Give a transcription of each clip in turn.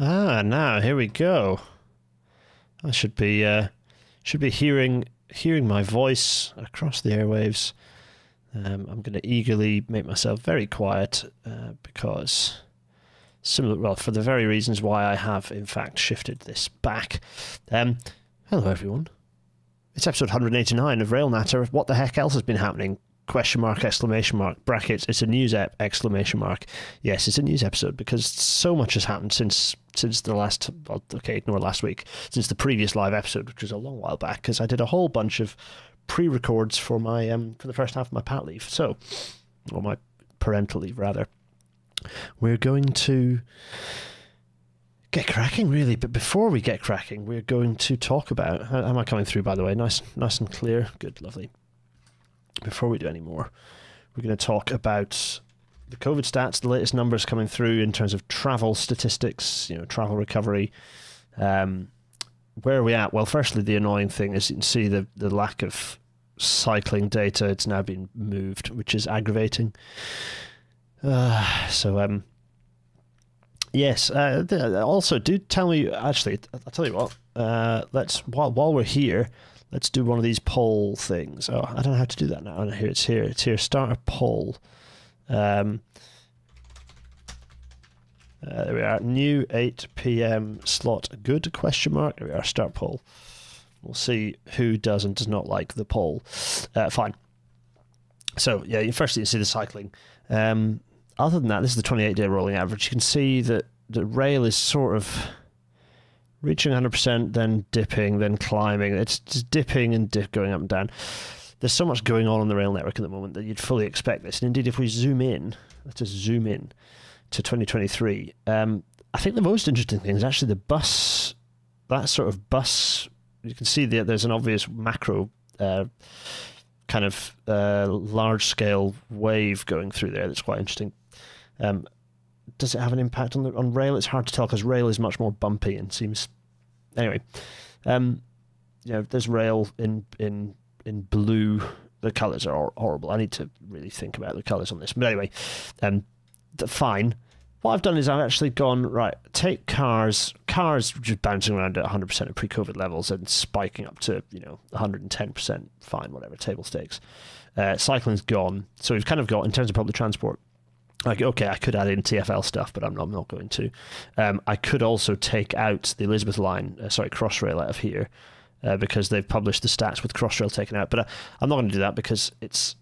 Ah, now here we go. I should be hearing my voice across the airwaves. I'm going to eagerly make myself very quiet because similar, well, for the very reasons why I have in fact shifted this back. Hello everyone. It's episode 189 of Railnatter. What the heck else has been happening? Question mark, exclamation mark, brackets, it's a news app, exclamation mark. Yes, it's a news episode because so much has happened since the last, well, okay, ignore last week, since the previous live episode, which was a long while back, because I did a whole bunch of pre-records for my for the first half of my pat leave, so, or my parental leave rather. We're going to get cracking really, but before we get cracking, we're going to talk about, how am I coming through by the way? Nice and clear, good, lovely. Before we do any more, we're going to talk about the COVID stats, the latest numbers coming through in terms of travel statistics, you know, travel recovery. Where are we at? Well, firstly, the annoying thing is you can see the lack of cycling data. It's now been moved, which is aggravating. Yes, also do tell me, actually, I'll tell you what, let's, while we're here, let's do one of these poll things. Oh, I don't know how to do that now. Here it's here. It's here. Start a poll. There we are. New 8 PM slot. Good question mark. There we are. Start poll. We'll see who does and does not like the poll. Fine. So yeah, firstly you see the cycling. Other than that, this is the 28-day rolling average. You can see that the rail is sort of reaching 100%, then dipping, then climbing. It's just dipping and going up and down. There's so much going on the rail network at the moment that you'd fully expect this. And indeed, if we zoom in, let's just zoom in to 2023, I think the most interesting thing is actually the bus, that sort of bus. You can see that there's an obvious macro kind of large-scale wave going through there that's quite interesting. Does it have an impact on rail? It's hard to tell because rail is much more bumpy and seems. Anyway, you know, there's rail in blue. The colours are horrible. I need to really think about the colours on this. But anyway, fine. What I've done is I've actually gone, right, take cars. Cars just bouncing around at 100% of pre-COVID levels and spiking up to, you know, 110%. Fine, whatever, table stakes. Cycling's gone. So we've kind of got, in terms of public transport, like, okay, I could add in TFL stuff, but I'm not going to. I could also take out the Elizabeth line, sorry, Crossrail out of here, because they've published the stats with Crossrail taken out. But I'm not going to do that because it's,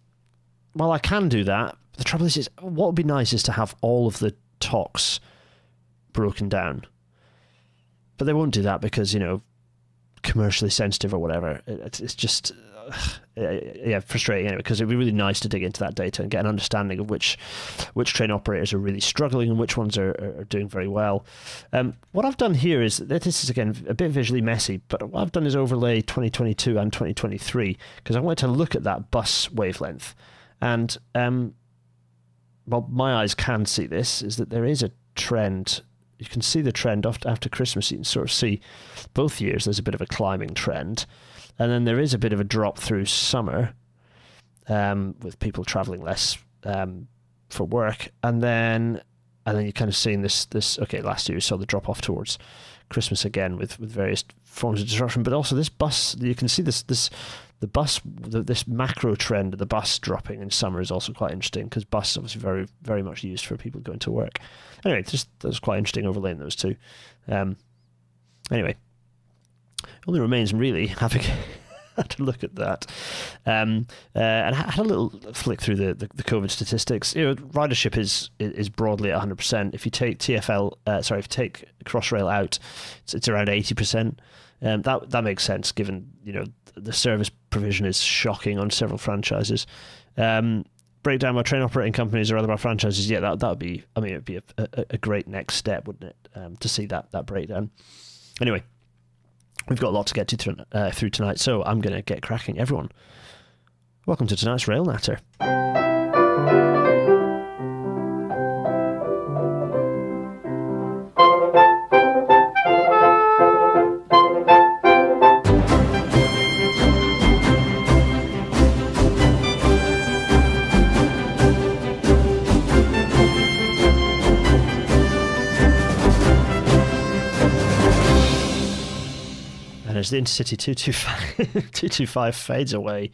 well, I can do that. The trouble is what would be nice is to have all of the talks broken down. But they won't do that because, you know, commercially sensitive or whatever. It's just, yeah, frustrating anyway, because it'd be really nice to dig into that data and get an understanding of which train operators are really struggling and which ones are doing very well. What I've done here is, this is again a bit visually messy, but what I've done is overlay 2022 and 2023 because I wanted to look at that bus wavelength. And well, my eyes can see this, is that there is a trend. You can see the trend after Christmas. You can sort of see both years there's a bit of a climbing trend. And then there is a bit of a drop through summer with people travelling less for work. And then you're kind of seeing this, okay, last year you saw the drop off towards Christmas again with various forms of disruption. But also this bus, you can see this macro trend of the bus dropping in summer is also quite interesting because bus is obviously very, very much used for people going to work. Anyway, that's quite interesting overlaying those two. Anyway. Only remains really having had to look at that, and I had a little flick through the COVID statistics. You know, ridership is broadly at 100%. If you take if you take Crossrail out, it's around 80%. That makes sense given, you know, the service provision is shocking on several franchises. Breakdown by train operating companies or other by franchises. Yeah, that would be. I mean, it'd be a great next step, wouldn't it? To see that breakdown. Anyway. We've got a lot to get to through tonight, so I'm going to get cracking. Everyone, welcome to tonight's Railnatter. And as the Intercity 225 fades away.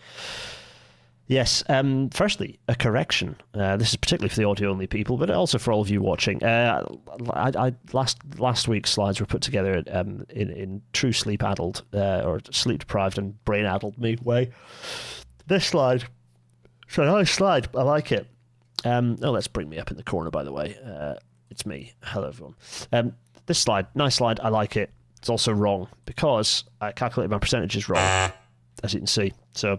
Yes, firstly, a correction. This is particularly for the audio-only people, but also for all of you watching. Last week's slides were put together in true sleep-addled, or sleep-deprived and brain-addled me way. This slide, it's a nice slide. I like it. Oh, let's bring me up in the corner, by the way. It's me. Hello, everyone. This slide, nice slide. I like it. It's also wrong because I calculated my percentages wrong, as you can see. So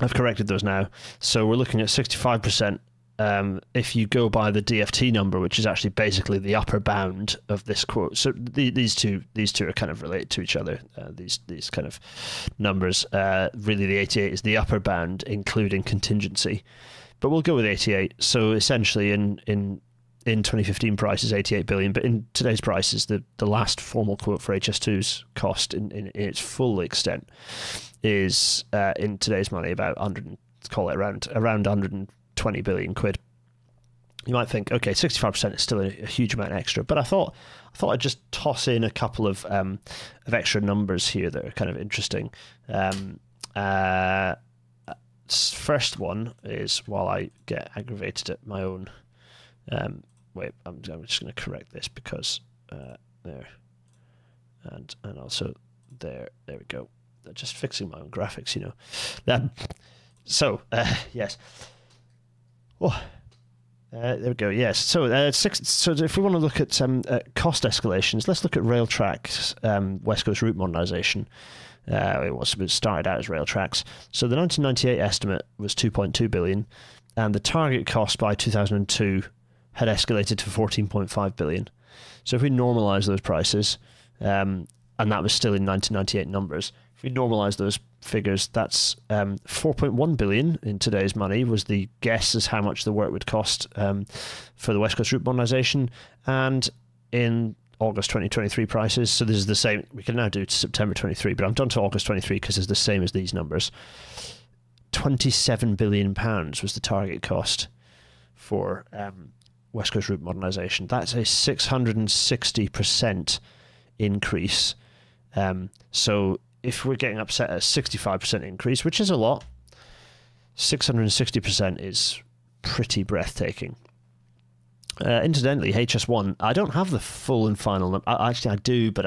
I've corrected those now. So we're looking at 65% if you go by the DFT number, which is actually basically the upper bound of this quote. So these two are kind of related to each other. These kind of numbers. Really, the 88 is the upper bound, including contingency. But we'll go with 88. So essentially, in 2015 prices, 88 billion. But in today's prices, the last formal quote for HS2's cost in its full extent is in today's money about 100, call it around 120 billion quid. You might think, okay, 65% is still a huge amount extra, but I thought I'd just toss in a couple of extra numbers here that are kind of interesting. First one is, while I get aggravated at my own, wait, I'm just going to correct this because there and also there we go. Just fixing my own graphics, you know. Yes. Oh, there we go. Yes. So so if we want to look at cost escalations, let's look at rail tracks. West Coast Route Modernisation. It started out as rail tracks. So the 1998 estimate was 2.2 billion, and the target cost by 2002 had escalated to 14.5 billion. So if we normalise those prices, and that was still in 1998 numbers. If we normalise those figures, that's 4.1 billion in today's money was the guess as how much the work would cost for the West Coast Route Modernisation. And in August 2023 prices, so this is the same, we can now do to September 23, but I'm done to August 23 because it's the same as these numbers. £27 billion was the target cost for West Coast Route Modernisation. That's a 660% increase. So if we're getting upset at a 65% increase, which is a lot, 660% is pretty breathtaking. Incidentally, HS1, I don't have the full and final number. Actually, I do, but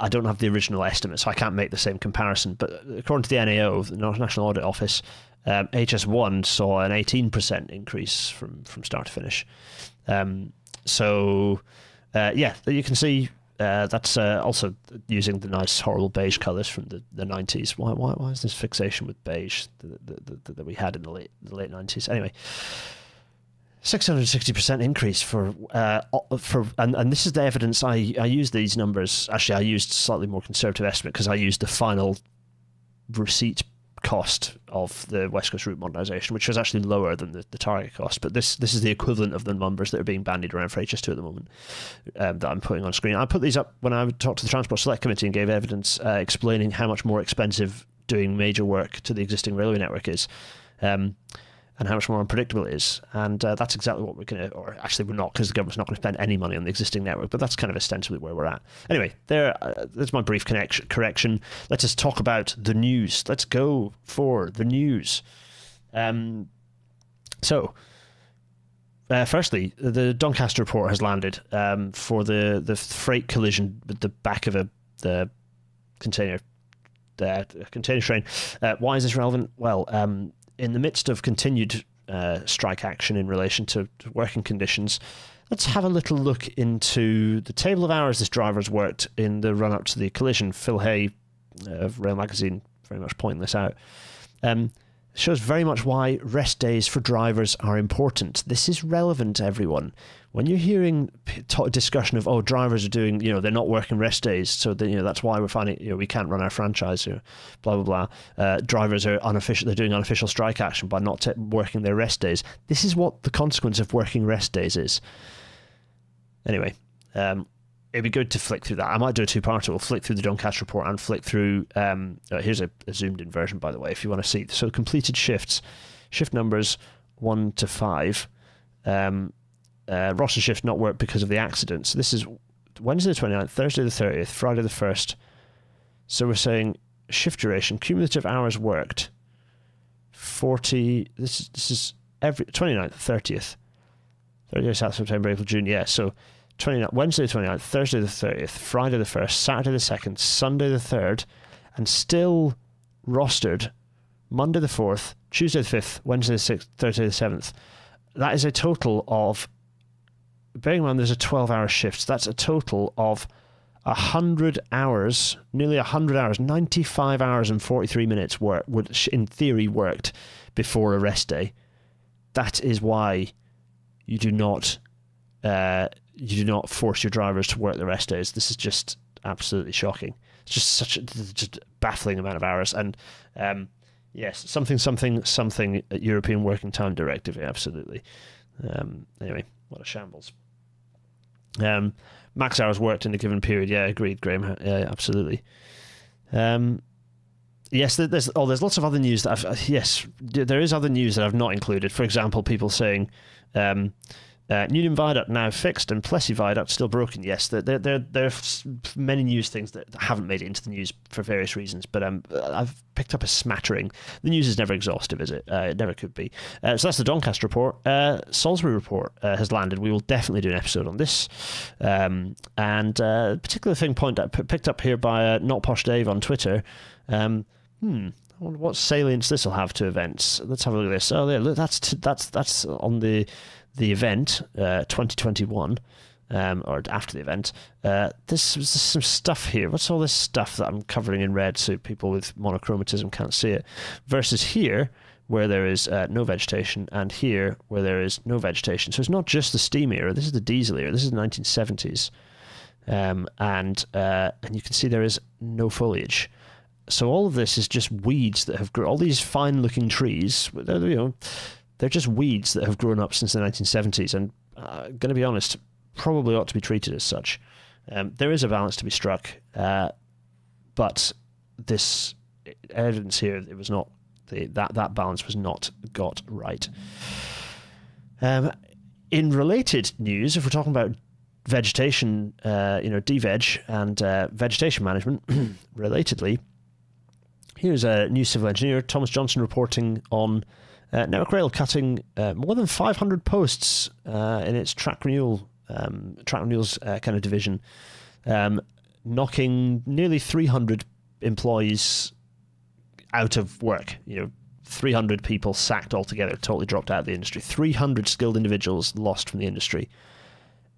I don't have the original estimate, so I can't make the same comparison. But according to the NAO, the National Audit Office, HS1 saw an 18% increase from start to finish. Yeah, you can see... that's also using the nice horrible beige colours from the 90s. Why is this fixation with beige that we had in the late 90s? Anyway, 660% increase for this is the evidence. I used these numbers. Actually, I used slightly more conservative estimate because I used the final receipt cost of the West Coast Route Modernisation, which was actually lower than the target cost, but this is the equivalent of the numbers that are being bandied around for HS2 at the moment that I'm putting on screen. I put these up when I talked to the Transport Select Committee and gave evidence explaining how much more expensive doing major work to the existing railway network is and how much more unpredictable it is, and that's exactly what we're going to, or actually we're not, because the government's not going to spend any money on the existing network, but that's kind of ostensibly where we're at. Anyway, that's my brief correction. Let us talk about the news. Let's go for the news. Firstly, the Doncaster report has landed for the freight collision with the back of the container train. Why is this relevant? Well, in the midst of continued strike action in relation to working conditions, let's have a little look into the table of hours this driver's worked in the run-up to the collision. Phil Hay of Rail Magazine very much pointing this out. Shows very much why rest days for drivers are important. This is relevant, everyone. When you're hearing discussion of, oh, drivers are doing, you know, they're not working rest days, so they, you know, that's why we're finding, you know, we can't run our franchise, you know, blah blah blah. Drivers are unofficial; they're doing unofficial strike action by not working their rest days. This is what the consequence of working rest days is. Anyway, it'd be good to flick through that. I might do a two-parter. We'll flick through the Doncaster report and flick through... here's a zoomed-in version, by the way, if you want to see. So completed shifts. Shift numbers 1 to 5. Roster shift not worked because of the accident. So this is Wednesday the 29th, Thursday the 30th, Friday the 1st, So we're saying shift duration, cumulative hours worked, 40, this is every 29th, 30th, 30th, September, April, June, yeah, so 29th, Wednesday the 29th, Thursday the 30th, Friday the 1st, Saturday the 2nd, Sunday the 3rd, and still rostered Monday the 4th, Tuesday the 5th, Wednesday the 6th, Thursday the 7th. That is a total of, bearing in mind there's a 12-hour shift, that's a total of 100 hours, nearly 100 hours, 95 hours and 43 minutes work, which in theory worked before a rest day. That is why you do not force your drivers to work the rest days. This is just absolutely shocking. It's just such a baffling amount of hours. And yes, something European Working Time Directive, absolutely. Anyway, what a shambles. Max hours worked in a given period. Yeah, agreed, Graham. Yeah, absolutely. Yes, there's lots of other news that there is other news that I've not included. For example, people saying Newnham Viaduct now fixed and Plessy Viaduct still broken. Yes, there are many news things that haven't made it into the news for various reasons, but I've picked up a smattering. The news is never exhaustive, is it? It never could be. So that's the Doncaster report. Salisbury report has landed. We will definitely do an episode on this. And a particular thing picked up here by Not Posh Dave on Twitter. I wonder what salience this will have to events. Let's have a look at this. Oh, yeah, look, that's on the event 2021, or after the event. This is some stuff here. What's all this stuff that I'm covering in red so people with monochromatism can't see it? Versus here, where there is no vegetation, and here, where there is no vegetation. So it's not just the steam era. This is the diesel era. This is the 1970s. And you can see there is no foliage. So all of this is just weeds that have grown. All these fine-looking trees, they're just weeds that have grown up since the 1970s, and going to be honest, probably ought to be treated as such. There is a balance to be struck, but this evidence here, it was not that balance was not got right. In related news, if we're talking about vegetation, de-veg and vegetation management, relatedly. Here's a new civil engineer, Thomas Johnson, reporting on Network Rail cutting more than 500 posts in its track renewals kind of division, knocking nearly 300 employees out of work. 300 people sacked altogether, totally dropped out of the industry. 300 skilled individuals lost from the industry.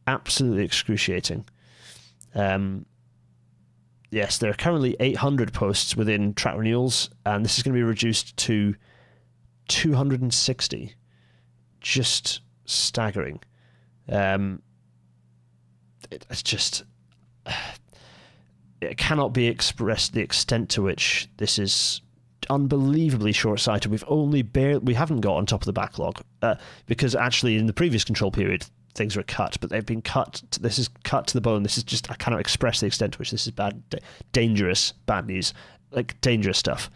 Absolutely excruciating. Yes, there are currently 800 posts within track renewals, and this is going to be reduced to 260. Just staggering. It's just... It cannot be expressed the extent to which this is unbelievably short-sighted. We haven't got on top of the backlog, because actually in the previous control period, things were cut, but they've been cut. This is cut to the bone. This is just, I cannot express the extent to which this is bad, dangerous, bad news, like dangerous stuff.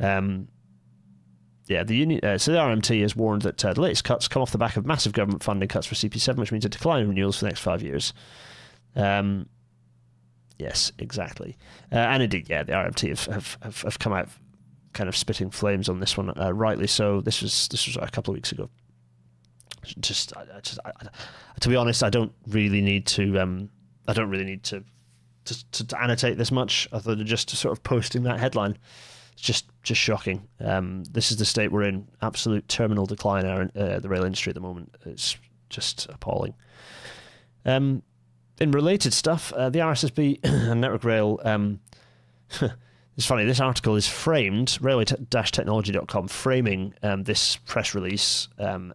Yeah, the union. So the RMT has warned that the latest cuts come off the back of massive government funding cuts for CP7, which means a decline in renewals for the next 5 years. Yes, exactly. And indeed, yeah, the RMT have come out kind of spitting flames on this one, rightly so. This was a couple of weeks ago. To be honest, I don't really need to. I don't really need to annotate this much, other than just sort of posting that headline. It's just shocking. This is the state we're in. Absolute terminal decline in the rail industry at the moment. It's just appalling. In related stuff, the RSSB and Network Rail. It's funny. This article is framed, railway-technology.com, framing this press release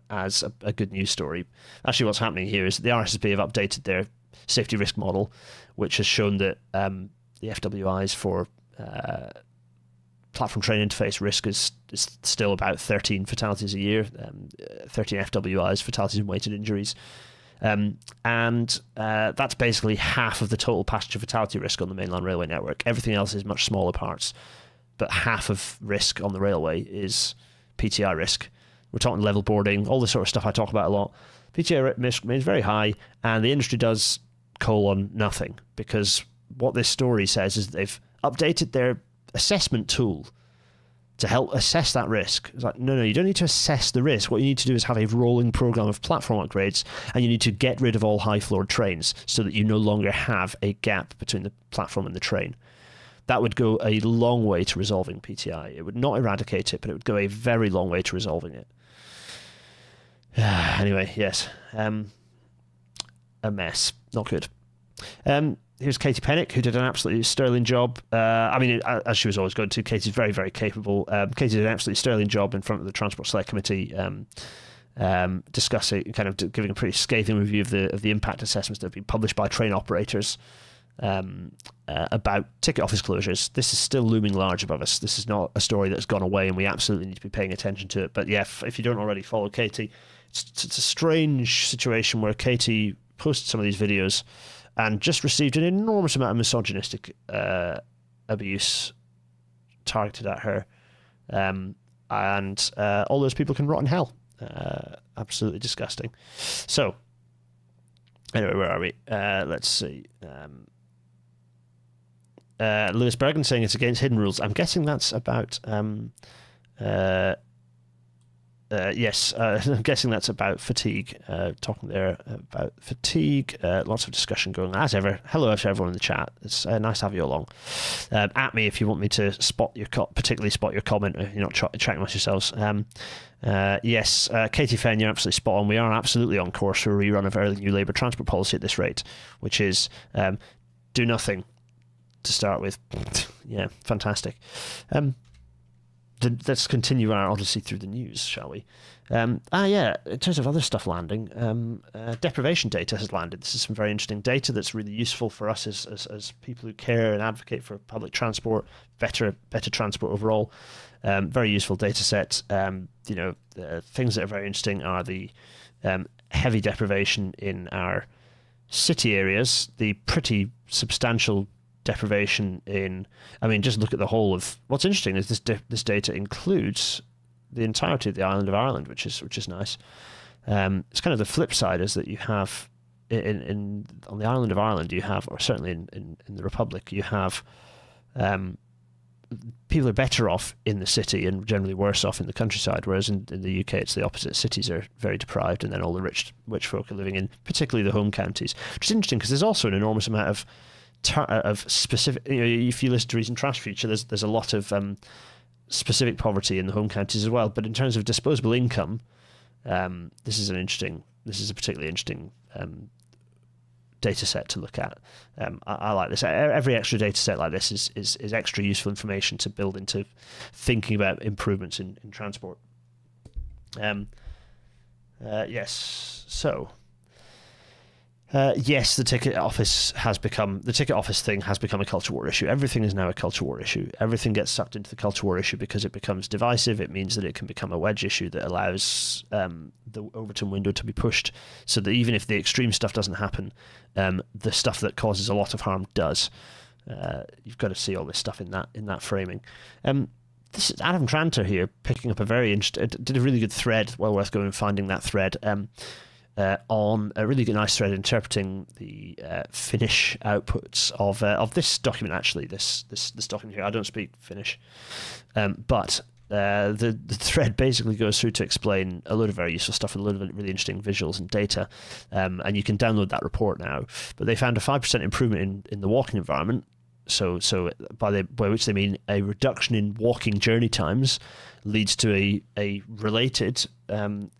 as a good news story. Actually, what's happening here is the RSSB have updated their safety risk model, which has shown that the FWIs for platform train interface risk is still about 13 fatalities a year, 13 FWIs, fatalities and weighted injuries. And that's basically half of the total passenger fatality risk on the mainland railway network. Everything else is much smaller parts, but half of risk on the railway is PTI risk. We're talking level boarding, all this sort of stuff I talk about a lot. PTI risk remains very high, and the industry does coal on nothing, because what this story says is that they've updated their assessment tool to help assess that risk. It's like, no, you don't need to assess the risk. What you need to do is have a rolling program of platform upgrades, and you need to get rid of all high-floored trains so that you no longer have a gap between the platform and the train. That would go a long way to resolving PTI. It would not eradicate it, but it would go a very long way to resolving it. Anyway, yes. A mess. Not good. Here's Katie Pennock, who did an absolutely sterling job. I mean, as she was always going to, Katie's very, very capable. Katie did an absolutely sterling job in front of the Transport Select Committee, discussing, kind of giving a pretty scathing review of the impact assessments that have been published by train operators about ticket office closures. This is still looming large above us. This is not a story that's gone away, and we absolutely need to be paying attention to it. But yeah, if you don't already follow Katie, it's a strange situation where Katie posted some of these videos and just received an enormous amount of misogynistic abuse targeted at her. And all those people can rot in hell. Absolutely disgusting. So, anyway, where are we? Let's see. Lewis Bergen saying it's against hidden rules. I'm guessing that's about... I'm guessing that's about fatigue. Talking there about fatigue. Lots of discussion going on, as ever. Hello to everyone in the chat. It's nice to have you along. At me if you want me to spot your comment, if you're not chatting amongst yourselves. Yes, Katie Fenn, you're absolutely spot on. We are absolutely on course for a rerun of early new Labour transport policy at this rate, which is do nothing to start with. Yeah, fantastic. Let's continue our odyssey through the news, shall we? Yeah, in terms of other stuff landing, deprivation data has landed. This is some very interesting data that's really useful for us as people who care and advocate for public transport, better transport overall. Very useful data set. Things that are very interesting are the heavy deprivation in our city areas, the pretty substantial deprivation in, I mean, just look at the whole of, what's interesting is this data includes the entirety of the island of Ireland, which is nice. It's kind of the flip side is that you have on the island of Ireland you have, or certainly in the Republic you have, people are better off in the city and generally worse off in the countryside, whereas in the UK it's the opposite. Cities are very deprived, and then all the rich folk are living in particularly the home counties, which is interesting because there's also an enormous amount of specific, if you listen to Reason Trash Future, there's a lot of specific poverty in the home counties as well. But in terms of disposable income, this is a particularly interesting data set to look at. I like this. Every extra data set like this is extra useful information to build into thinking about improvements in transport. Yes, so. Yes, the ticket office thing has become a culture war issue. Everything is now a culture war issue. Everything gets sucked into the culture war issue because it becomes divisive. It means that it can become a wedge issue that allows the Overton window to be pushed, so that even if the extreme stuff doesn't happen, the stuff that causes a lot of harm does. You've got to see all this stuff in that framing. This is Adam Tranter here picking up a very interesting, did a really good thread. Well worth going and finding that thread. On a really good, nice thread interpreting the Finnish outputs of this document. Actually, this document here. I don't speak Finnish, but the thread basically goes through to explain a load of very useful stuff and a load of really interesting visuals and data. And you can download that report now. But they found a 5% improvement in the walking environment. So by which they mean a reduction in walking journey times leads to a related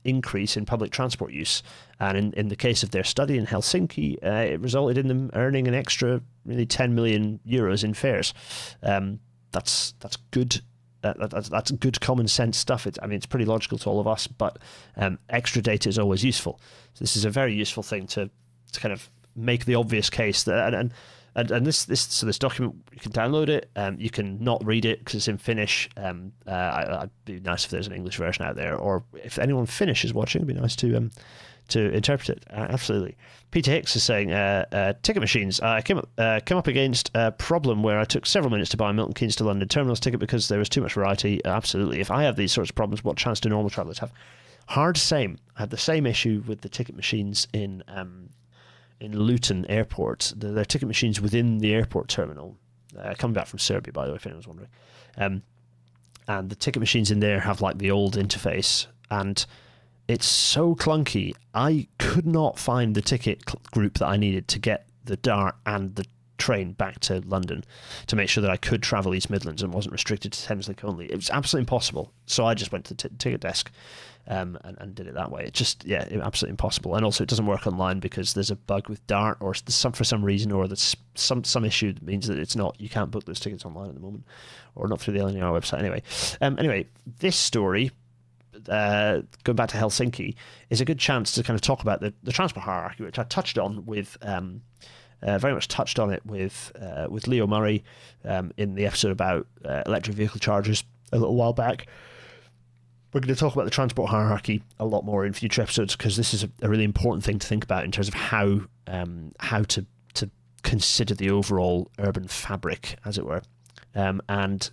increase in public transport use. And in the case of their study in Helsinki, it resulted in them earning an extra really 10 million euros in fares. That's good. That's good common sense stuff. It's pretty logical to all of us, but extra data is always useful. So this is a very useful thing to kind of make the obvious case that this document, you can download it. You can not read it because it's in Finnish. I'd be nice if there's an English version out there, or if anyone Finnish is watching, it'd be nice to interpret it. Absolutely. Peter Hicks is saying ticket machines. I came up against a problem where I took several minutes to buy Milton Keynes to London terminals ticket because there was too much variety. Absolutely. If I have these sorts of problems, what chance do normal travellers have? Hard same. I had the same issue with the ticket machines in Luton Airport. There are ticket machines within the airport terminal, coming back from Serbia, by the way, if anyone's wondering. And the ticket machines in there have like the old interface, and it's so clunky. I could not find the ticket group that I needed to get the Dart and the train back to London to make sure that I could travel East Midlands and wasn't restricted to Thameslink only. It was absolutely impossible. So I just went to the ticket desk and did it that way. It's just, yeah, absolutely impossible. And also it doesn't work online because there's a bug with Dart or for some reason, or there's some issue that means that it's not, you can't book those tickets online at the moment, or not through the LNER website anyway. Anyway, this story, going back to Helsinki, is a good chance to kind of talk about the transport hierarchy, which I touched on with... very much touched on it with Leo Murray in the episode about electric vehicle chargers a little while back. We're going to talk about the transport hierarchy a lot more in future episodes, because this is a really important thing to think about in terms of how to consider the overall urban fabric, as it were. So up at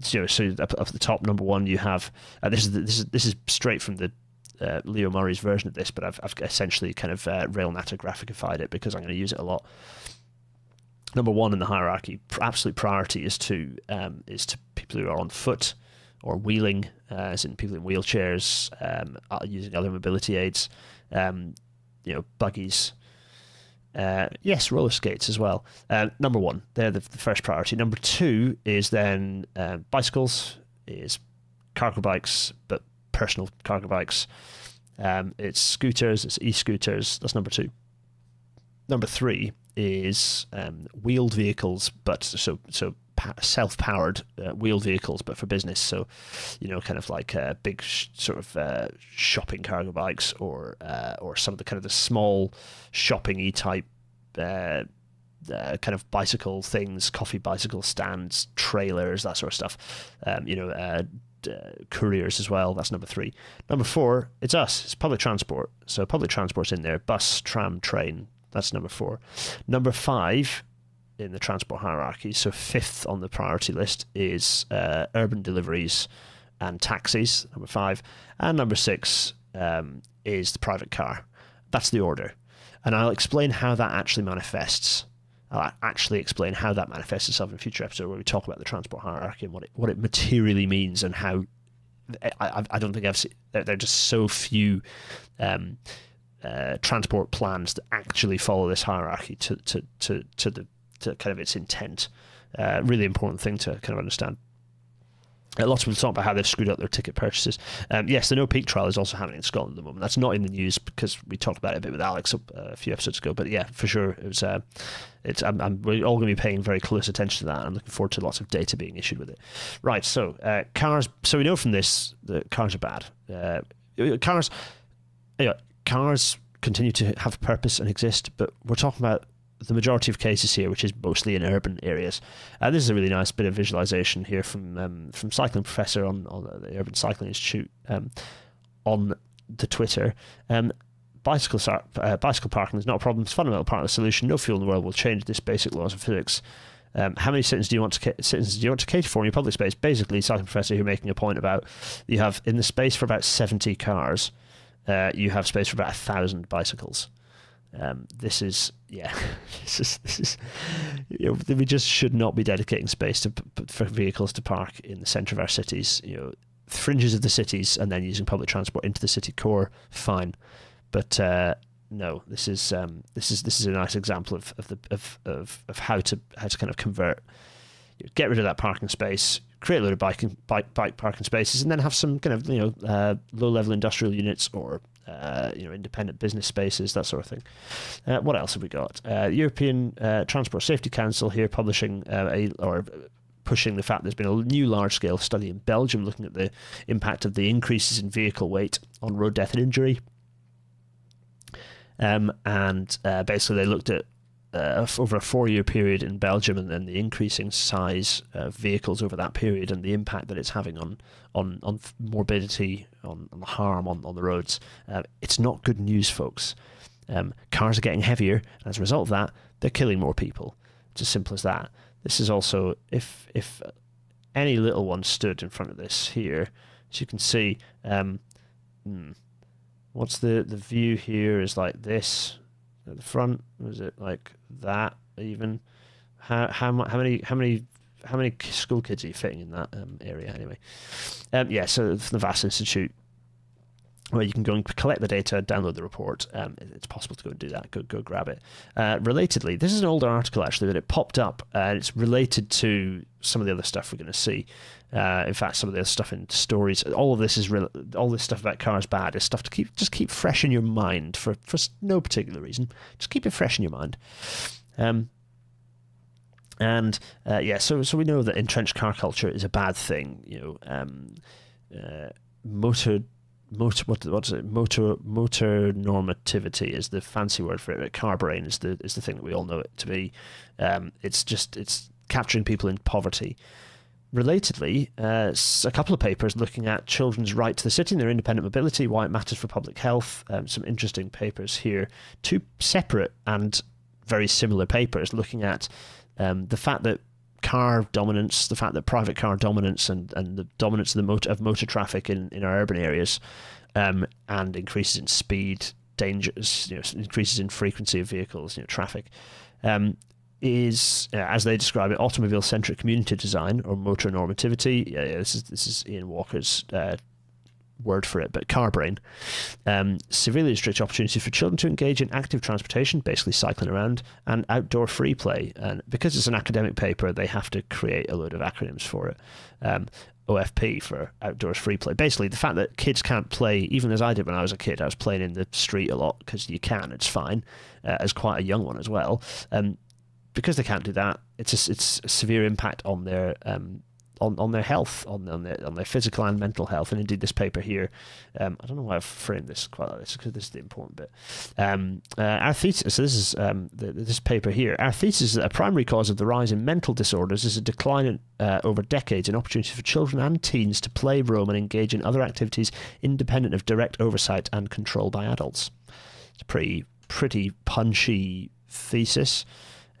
the top, number 1, you have this is straight from the Leo Murray's version of this, but I've essentially kind of Railnatter graphified it because I'm going to use it a lot. Number 1 in the hierarchy, absolute priority is to people who are on foot or wheeling, as in people in wheelchairs, using other mobility aids, buggies. Yes, roller skates as well. Number 1, they're the first priority. Number 2 is then bicycles, is cargo bikes, but personal cargo bikes. It's scooters, it's e-scooters. That's number 2. Number 3 is wheeled vehicles, but so self-powered wheeled vehicles, but for business. So, you know, kind of like big shopping cargo bikes, or some of the kind of the small shopping-y type kind of bicycle things, coffee bicycle stands, trailers, that sort of stuff. Couriers as well. That's number 3. Number 4, it's us. It's public transport. So public transport's in there. Bus, tram, train. That's number 4. Number 5 in the transport hierarchy. So 5th on the priority list is urban deliveries and taxis. Number 5 and number 6 is the private car. That's the order, and I'll explain how that actually manifests. I'll actually explain how that manifests itself in a future episode where we talk about the transport hierarchy and what it materially means, and how I don't think I've seen, there are just so few transport plans that actually follow this hierarchy to kind of its intent. Really important thing to kind of understand. Lots of people talk about how they've screwed up their ticket purchases. Yes, the no-peak trial is also happening in Scotland at the moment. That's not in the news because we talked about it a bit with Alex a few episodes ago. But yeah, for sure, it was. We're all going to be paying very close attention to that. I'm looking forward to lots of data being issued with it. Right, so cars. So we know from this that cars are bad. Cars continue to have purpose and exist, but we're talking about the majority of cases here, which is mostly in urban areas. This is a really nice bit of visualization here from Cycling Professor on the Urban Cycling Institute on the Twitter. Bicycle parking is not a problem. It's a fundamental part of the solution. No fuel in the world will change this basic laws of physics. How many citizens do you want to cater for in your public space? Basically, Cycling Professor, you're making a point about you have in the space for about 70 cars, you have space for about 1,000 bicycles. This is we just should not be dedicating space for vehicles to park in the centre of our cities, fringes of the cities, and then using public transport into the city core. Fine, but no, this is a nice example of how to kind of convert, get rid of that parking space, create a load of bike parking spaces, and then have some kind of low level industrial units or independent business spaces, that sort of thing. What else have we got? The European Transport Safety Council here publishing pushing the fact there's been a new large-scale study in Belgium looking at the impact of the increases in vehicle weight on road death and injury. Basically they looked at over a 4-year period in Belgium, and then the increasing size of vehicles over that period and the impact that it's having on morbidity, on harm on the roads. It's not good news, folks. Cars are getting heavier, and as a result of that, they're killing more people. It's as simple as that. This is also, if any little one stood in front of this here, as you can see, what's the view here is like this. At the front, was it like that even? How many school kids are you fitting in that area anyway? Yeah, so the VAS Institute, where you can go and collect the data, download the report. It's possible to go and do that. Go grab it. Relatedly, this is an older article actually, but it popped up, and it's related to some of the other stuff we're going to see. In fact, some of the other stuff in stories, all of this is real. All this stuff about cars bad is stuff to keep fresh in your mind for no particular reason. Just keep it fresh in your mind. Yeah, so we know that entrenched car culture is a bad thing. You know, motor normativity is the fancy word for it. But car brain is the thing that we all know it to be. It's capturing people in poverty. Relatedly, a couple of papers looking at children's right to the city and their independent mobility, why it matters for public health. Some interesting papers here. Two separate and very similar papers looking at the fact that car dominance, the fact that private car dominance and the dominance of the motor traffic in our urban areas, and increases in speed, dangers, increases in frequency of vehicles, traffic, is, as they describe it, automobile-centric community design or motor normativity. Yeah, this is Ian Walker's word for it, but car brain. Severely restricts opportunities for children to engage in active transportation, basically cycling around, and outdoor free play. And because it's an academic paper, they have to create a load of acronyms for it. OFP for outdoors free play. Basically, the fact that kids can't play, even as I did when I was a kid, I was playing in the street a lot because you can, it's fine, as quite a young one as well. Because they can't do that, it's a severe impact on their on their health, on their physical and mental health. And indeed this paper here, I don't know why I've framed this quite like this, because this is the important bit. Our thesis, so this is this paper here, our thesis is that a primary cause of the rise in mental disorders is a decline in, over decades, in opportunities for children and teens to play, roam and engage in other activities independent of direct oversight and control by adults. It's a pretty punchy thesis,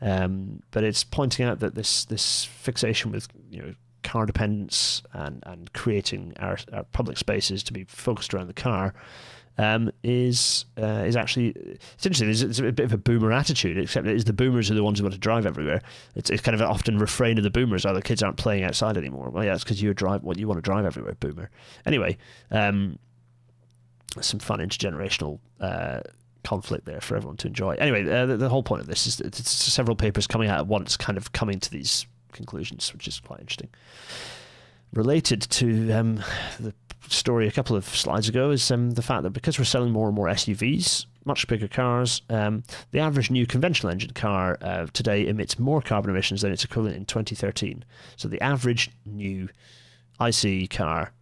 but it's pointing out that this fixation with car dependence and creating our public spaces to be focused around the car is actually, it's interesting. It's a bit of a boomer attitude, except it's the boomers are the ones who want to drive everywhere. It's kind of an often refrain of the boomers: "Oh, the kids aren't playing outside anymore." Well, yeah, it's because you want to drive everywhere, boomer. Anyway, some fun intergenerational conflict there for everyone to enjoy. Anyway, the whole point of this is that it's several papers coming out at once, kind of coming to these conclusions, which is quite interesting. Related to the story a couple of slides ago is the fact that because we're selling more and more SUVs, much bigger cars, the average new conventional engine car today emits more carbon emissions than its equivalent in 2013. So the average new ICE car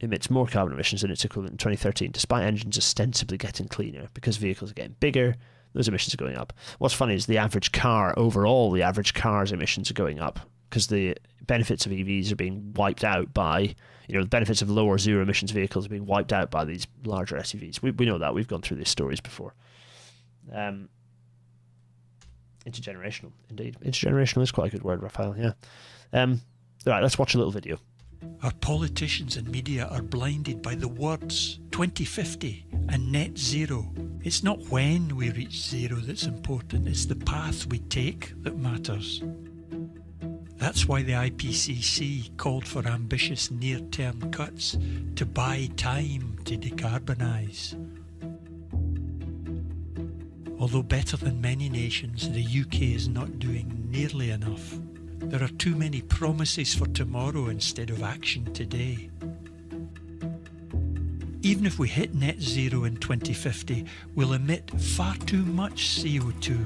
emits more carbon emissions than its equivalent in 2013, despite engines ostensibly getting cleaner, because vehicles are getting bigger. Those emissions are going up. What's funny is the average car overall, the average car's emissions are going up because the benefits of EVs are being wiped out by, the benefits of lower zero emissions vehicles are being wiped out by these larger SUVs. We know that. We've gone through these stories before. Intergenerational, indeed. Intergenerational is quite a good word, Raphael, yeah. Right, let's watch a little video. Our politicians and media are blinded by the words 2050 and net zero. It's not when we reach zero that's important, it's the path we take that matters. That's why the IPCC called for ambitious near-term cuts to buy time to decarbonise. Although better than many nations, the UK is not doing nearly enough. There are too many promises for tomorrow instead of action today. Even if we hit net zero in 2050, we'll emit far too much CO2.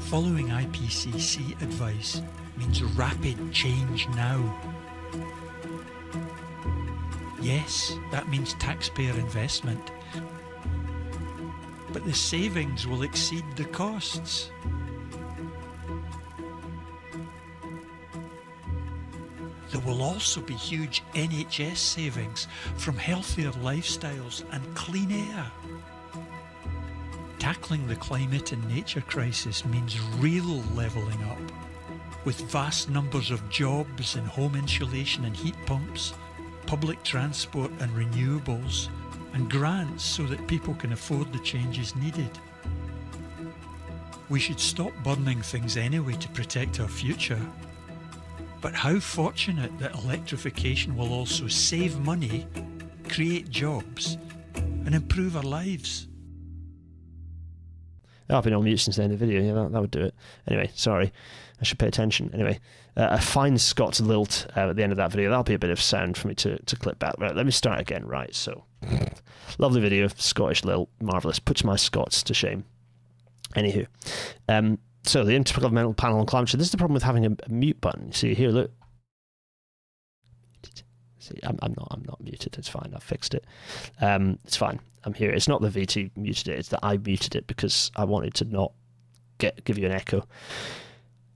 Following IPCC advice means rapid change now. Yes, that means taxpayer investment, but the savings will exceed the costs. There will also be huge NHS savings from healthier lifestyles and clean air. Tackling the climate and nature crisis means real levelling up, with vast numbers of jobs in home insulation and heat pumps, public transport and renewables, and grants so that people can afford the changes needed. We should stop burning things anyway to protect our future. But how fortunate that electrification will also save money, create jobs, and improve our lives. I've been on mute since the end of the video. Yeah, that would do it. Anyway, sorry. I should pay attention. Anyway, a fine Scots lilt at the end of that video. That'll be a bit of sound for me to clip back. Right, let me start again. Right, so lovely video. Scottish lilt. Marvellous. Puts my Scots to shame. Anywho, so the Intergovernmental Panel on Climate Change. This is the problem with having a mute button. See here, look. See, I'm not muted. It's fine. I've fixed it. It's fine. I'm here. It's not the VT muted it. It's that I muted it because I wanted to not give you an echo.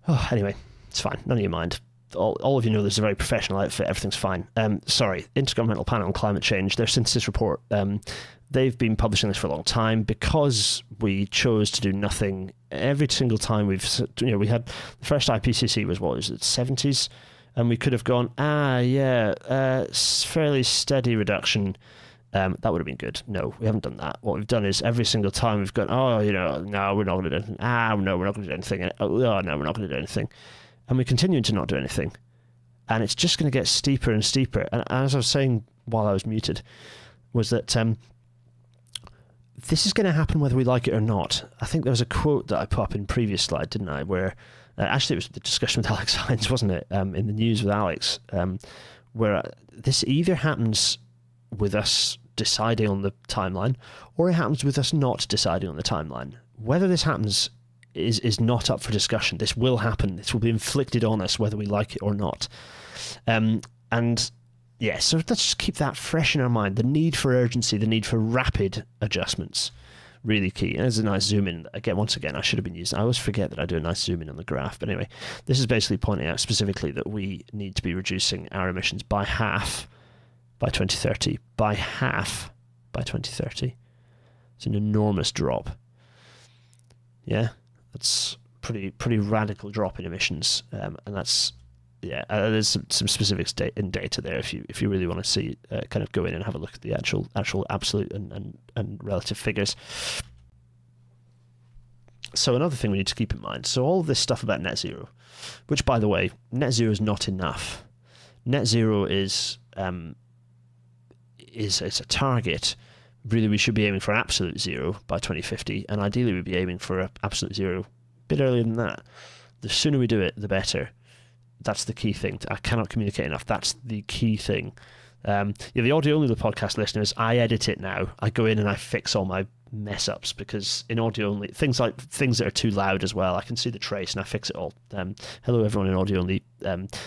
Oh, anyway, it's fine. None of you mind. All of you know this is a very professional outfit. Everything's fine. Sorry, Intergovernmental Panel on Climate Change. Their synthesis report. They've been publishing this for a long time because we chose to do nothing. Every single time we had the first IPCC was what was it, 70s. And we could have gone, fairly steady reduction. That would have been good. No, we haven't done that. What we've done is every single time we've gone, no, we're not going to do anything. No, we're not going to do anything. And, no, we're not going to do anything. And we're continuing to not do anything. And it's just going to get steeper and steeper. And as I was saying while I was muted, was that this is going to happen whether we like it or not. I think there was a quote that I put up in previous slide, didn't I, where... actually, it was the discussion with Alex Hines, wasn't it? In the news with Alex, where this either happens with us deciding on the timeline, or it happens with us not deciding on the timeline. Whether this happens is not up for discussion. This will happen. This will be inflicted on us, whether we like it or not. And yeah, so let's just keep that fresh in our mind. The need for urgency, the need for rapid adjustments. Really key. And there's a nice zoom in. Again, once again, I should have been using... I always forget that I do a nice zoom in on the graph. But anyway, this is basically pointing out specifically that we need to be reducing our emissions by half by 2030. By half by 2030. It's an enormous drop. Yeah, that's pretty radical drop in emissions. And that's... Yeah, there's some specifics in data there if you really want to see, kind of go in and have a look at the actual absolute and relative figures. So another thing we need to keep in mind, so all this stuff about net zero, which by the way, net zero is not enough. Net zero is a target. Really, we should be aiming for absolute zero by 2050, and ideally we'd be aiming for absolute zero a bit earlier than that. The sooner we do it, the better. That's the key thing. I cannot communicate enough. That's the key thing. Yeah, the audio only podcast listeners, I edit it now. I go in and I fix all my mess ups because in audio only, things that are too loud as well, I can see the trace and I fix it all. Hello everyone in audio only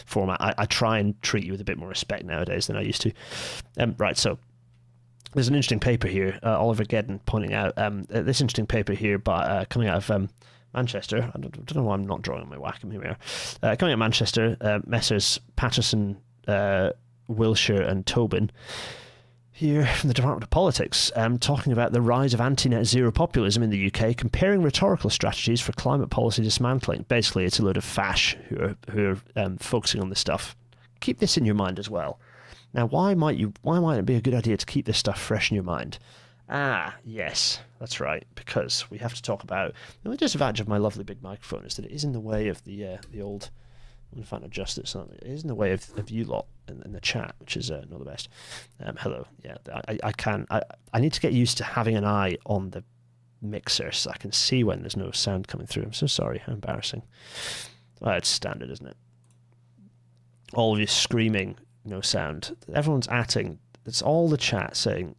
format. I try and treat you with a bit more respect nowadays than I used to. Right, so there's an interesting paper here, Oliver Geddon pointing out, this interesting paper here by coming out of... Manchester, I don't know why I'm not drawing on my Wacom, here we are. Coming out of Manchester, Messrs Patterson, Wilshire and Tobin, here from the Department of Politics, talking about the rise of anti-net zero populism in the UK, comparing rhetorical strategies for climate policy dismantling. Basically, it's a load of fash who are focusing on this stuff. Keep this in your mind as well. Now, why might it be a good idea to keep this stuff fresh in your mind? Ah, yes, that's right, because we have to talk about... The only disadvantage of my lovely big microphone is that it is in the way of the old... I'm going to find adjust it something. It is in the way of you lot in the chat, which is not the best. Hello, yeah, I need to get used to having an eye on the mixer so I can see when there's no sound coming through. I'm so sorry, how embarrassing. Well, it's standard, isn't it? All of you screaming, no sound. Everyone's atting. It's all the chat saying...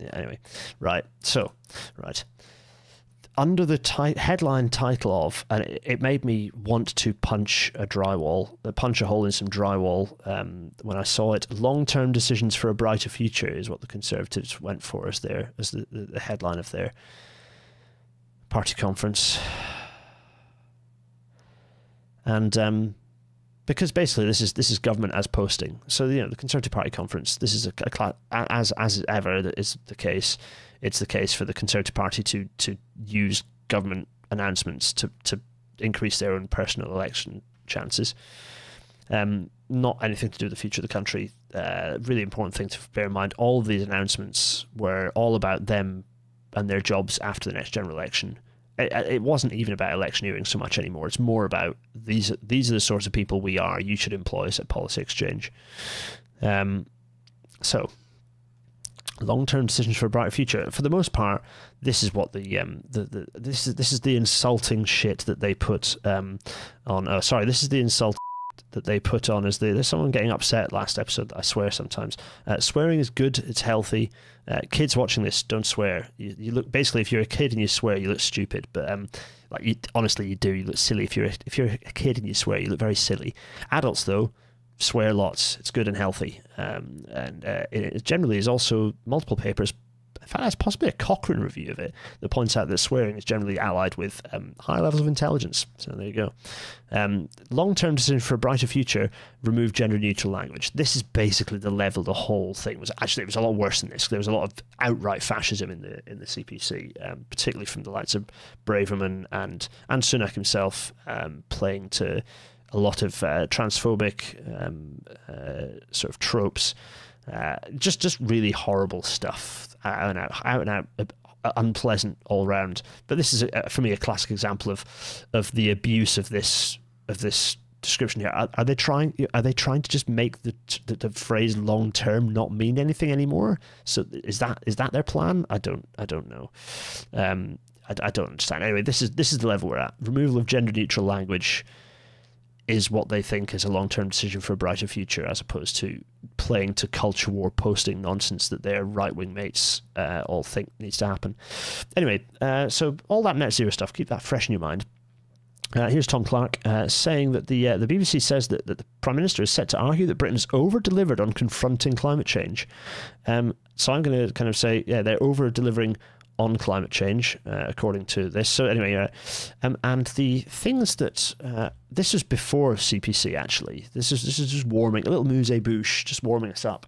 Yeah, anyway, right, so, right. Under the headline title of, and it made me want to punch a hole in some drywall when I saw it, Long-Term Decisions for a Brighter Future is what the Conservatives went for as the headline of their party conference. And because basically this is government as posting. So the Conservative Party conference. This is as ever that is the case. It's the case for the Conservative Party to use government announcements to increase their own personal election chances. Not anything to do with the future of the country. Really important thing to bear in mind. All of these announcements were all about them and their jobs after the next general election. it wasn't even about electioneering so much anymore. It's more about these are the sorts of people we are. You should employ us at Policy Exchange. So long-term decisions for a brighter future. For the most part, this is what this is the insulting shit that they put on. Oh, sorry, this is the insult that they put on as the. There's someone getting upset last episode. I swear sometimes. Swearing is good. It's healthy. Kids watching this, don't swear. You look, basically, if you're a kid and you swear, you look stupid. But like, honestly, you do. You look silly if you're a kid and you swear. You look very silly. Adults though, swear lots. It's good and healthy. It generally is also multiple papers. In fact, there's possibly a Cochrane review of it that points out that swearing is generally allied with high levels of intelligence. So there you go. Long-term decision for a brighter future, remove gender-neutral language. This is basically the level the whole thing was. Actually, it was a lot worse than this. There was a lot of outright fascism in the CPC, particularly from the likes of Braverman and Sunak himself, playing to a lot of transphobic sort of tropes. Just really horrible stuff, out and out, unpleasant all round. But this is for me a classic example of the abuse of this description here. Are they trying to just make the phrase long term not mean anything anymore? So is that their plan? I don't know. I don't understand. Anyway, this is the level we're at. Removal of gender neutral language is what they think is a long-term decision for a brighter future, as opposed to playing to culture war posting nonsense that their right-wing mates all think needs to happen. Anyway, so all that net zero stuff, keep that fresh in your mind. Here's Tom Clark saying that the BBC says that the Prime Minister is set to argue that Britain's over-delivered on confronting climate change. So I'm going to kind of say, yeah, they're over-delivering on climate change, according to this. So anyway, and the things that this was before CPC actually. This is just warming a little amuse-bouche, just warming us up.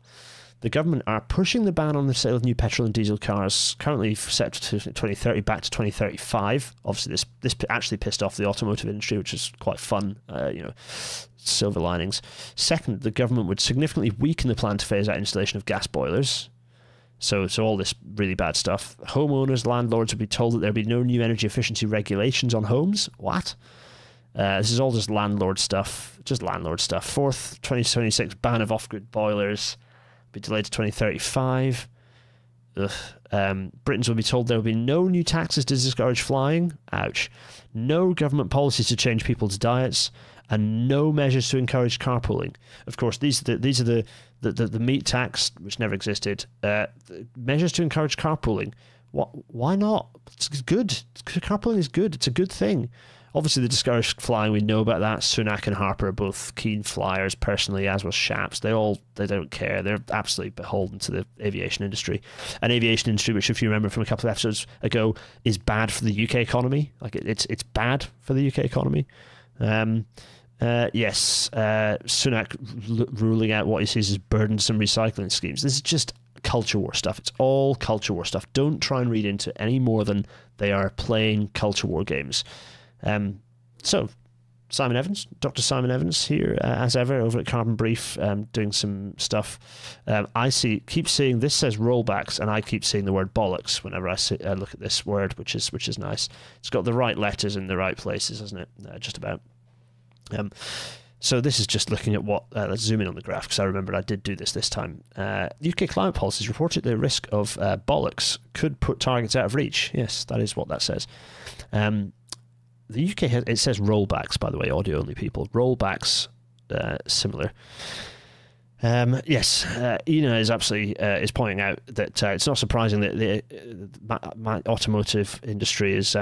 The government are pushing the ban on the sale of new petrol and diesel cars, currently set to 2030, back to 2035. Obviously, this actually pissed off the automotive industry, which is quite fun, you know, silver linings. Second, the government would significantly weaken the plan to phase out installation of gas boilers. So all this really bad stuff. Homeowners, landlords would be told that there'd be no new energy efficiency regulations on homes. What? This is all just landlord stuff. Just landlord stuff. Fourth, 2026 ban of off-grid boilers. Be delayed to 2035. Ugh. Britons will be told there will be no new taxes to discourage flying. Ouch. No government policies to change people's diets. And no measures to encourage carpooling. Of course, these are the meat tax, which never existed. Measures to encourage carpooling. What? Why not? It's good. Carpooling is good. It's a good thing. Obviously, the discouraged flying, we know about that. Sunak and Harper are both keen flyers personally, as was Shapps. They don't care. They're absolutely beholden to the aviation industry. An aviation industry which, if you remember from a couple of episodes ago, is bad for the UK economy. Like it's bad for the UK economy. Yes, Sunak ruling out what he sees as burdensome recycling schemes. This is just culture war stuff. It's all culture war stuff. Don't try and read into any more than they are playing culture war games. So, Simon Evans, Dr. Simon Evans here, as ever, over at Carbon Brief, doing some stuff. I keep seeing this says rollbacks, and I keep seeing the word bollocks whenever I look at this word, which is nice. It's got the right letters in the right places, hasn't it? Just about. So this is just looking at what, let's zoom in on the graph, because I remembered I did do this time. UK climate policies reported the risk of bollocks could put targets out of reach. Yes, that is what that says. The UK has, it says rollbacks, by the way, audio only people. Rollbacks, similar. Yes, Ina is absolutely is pointing out that it's not surprising that my automotive industry is...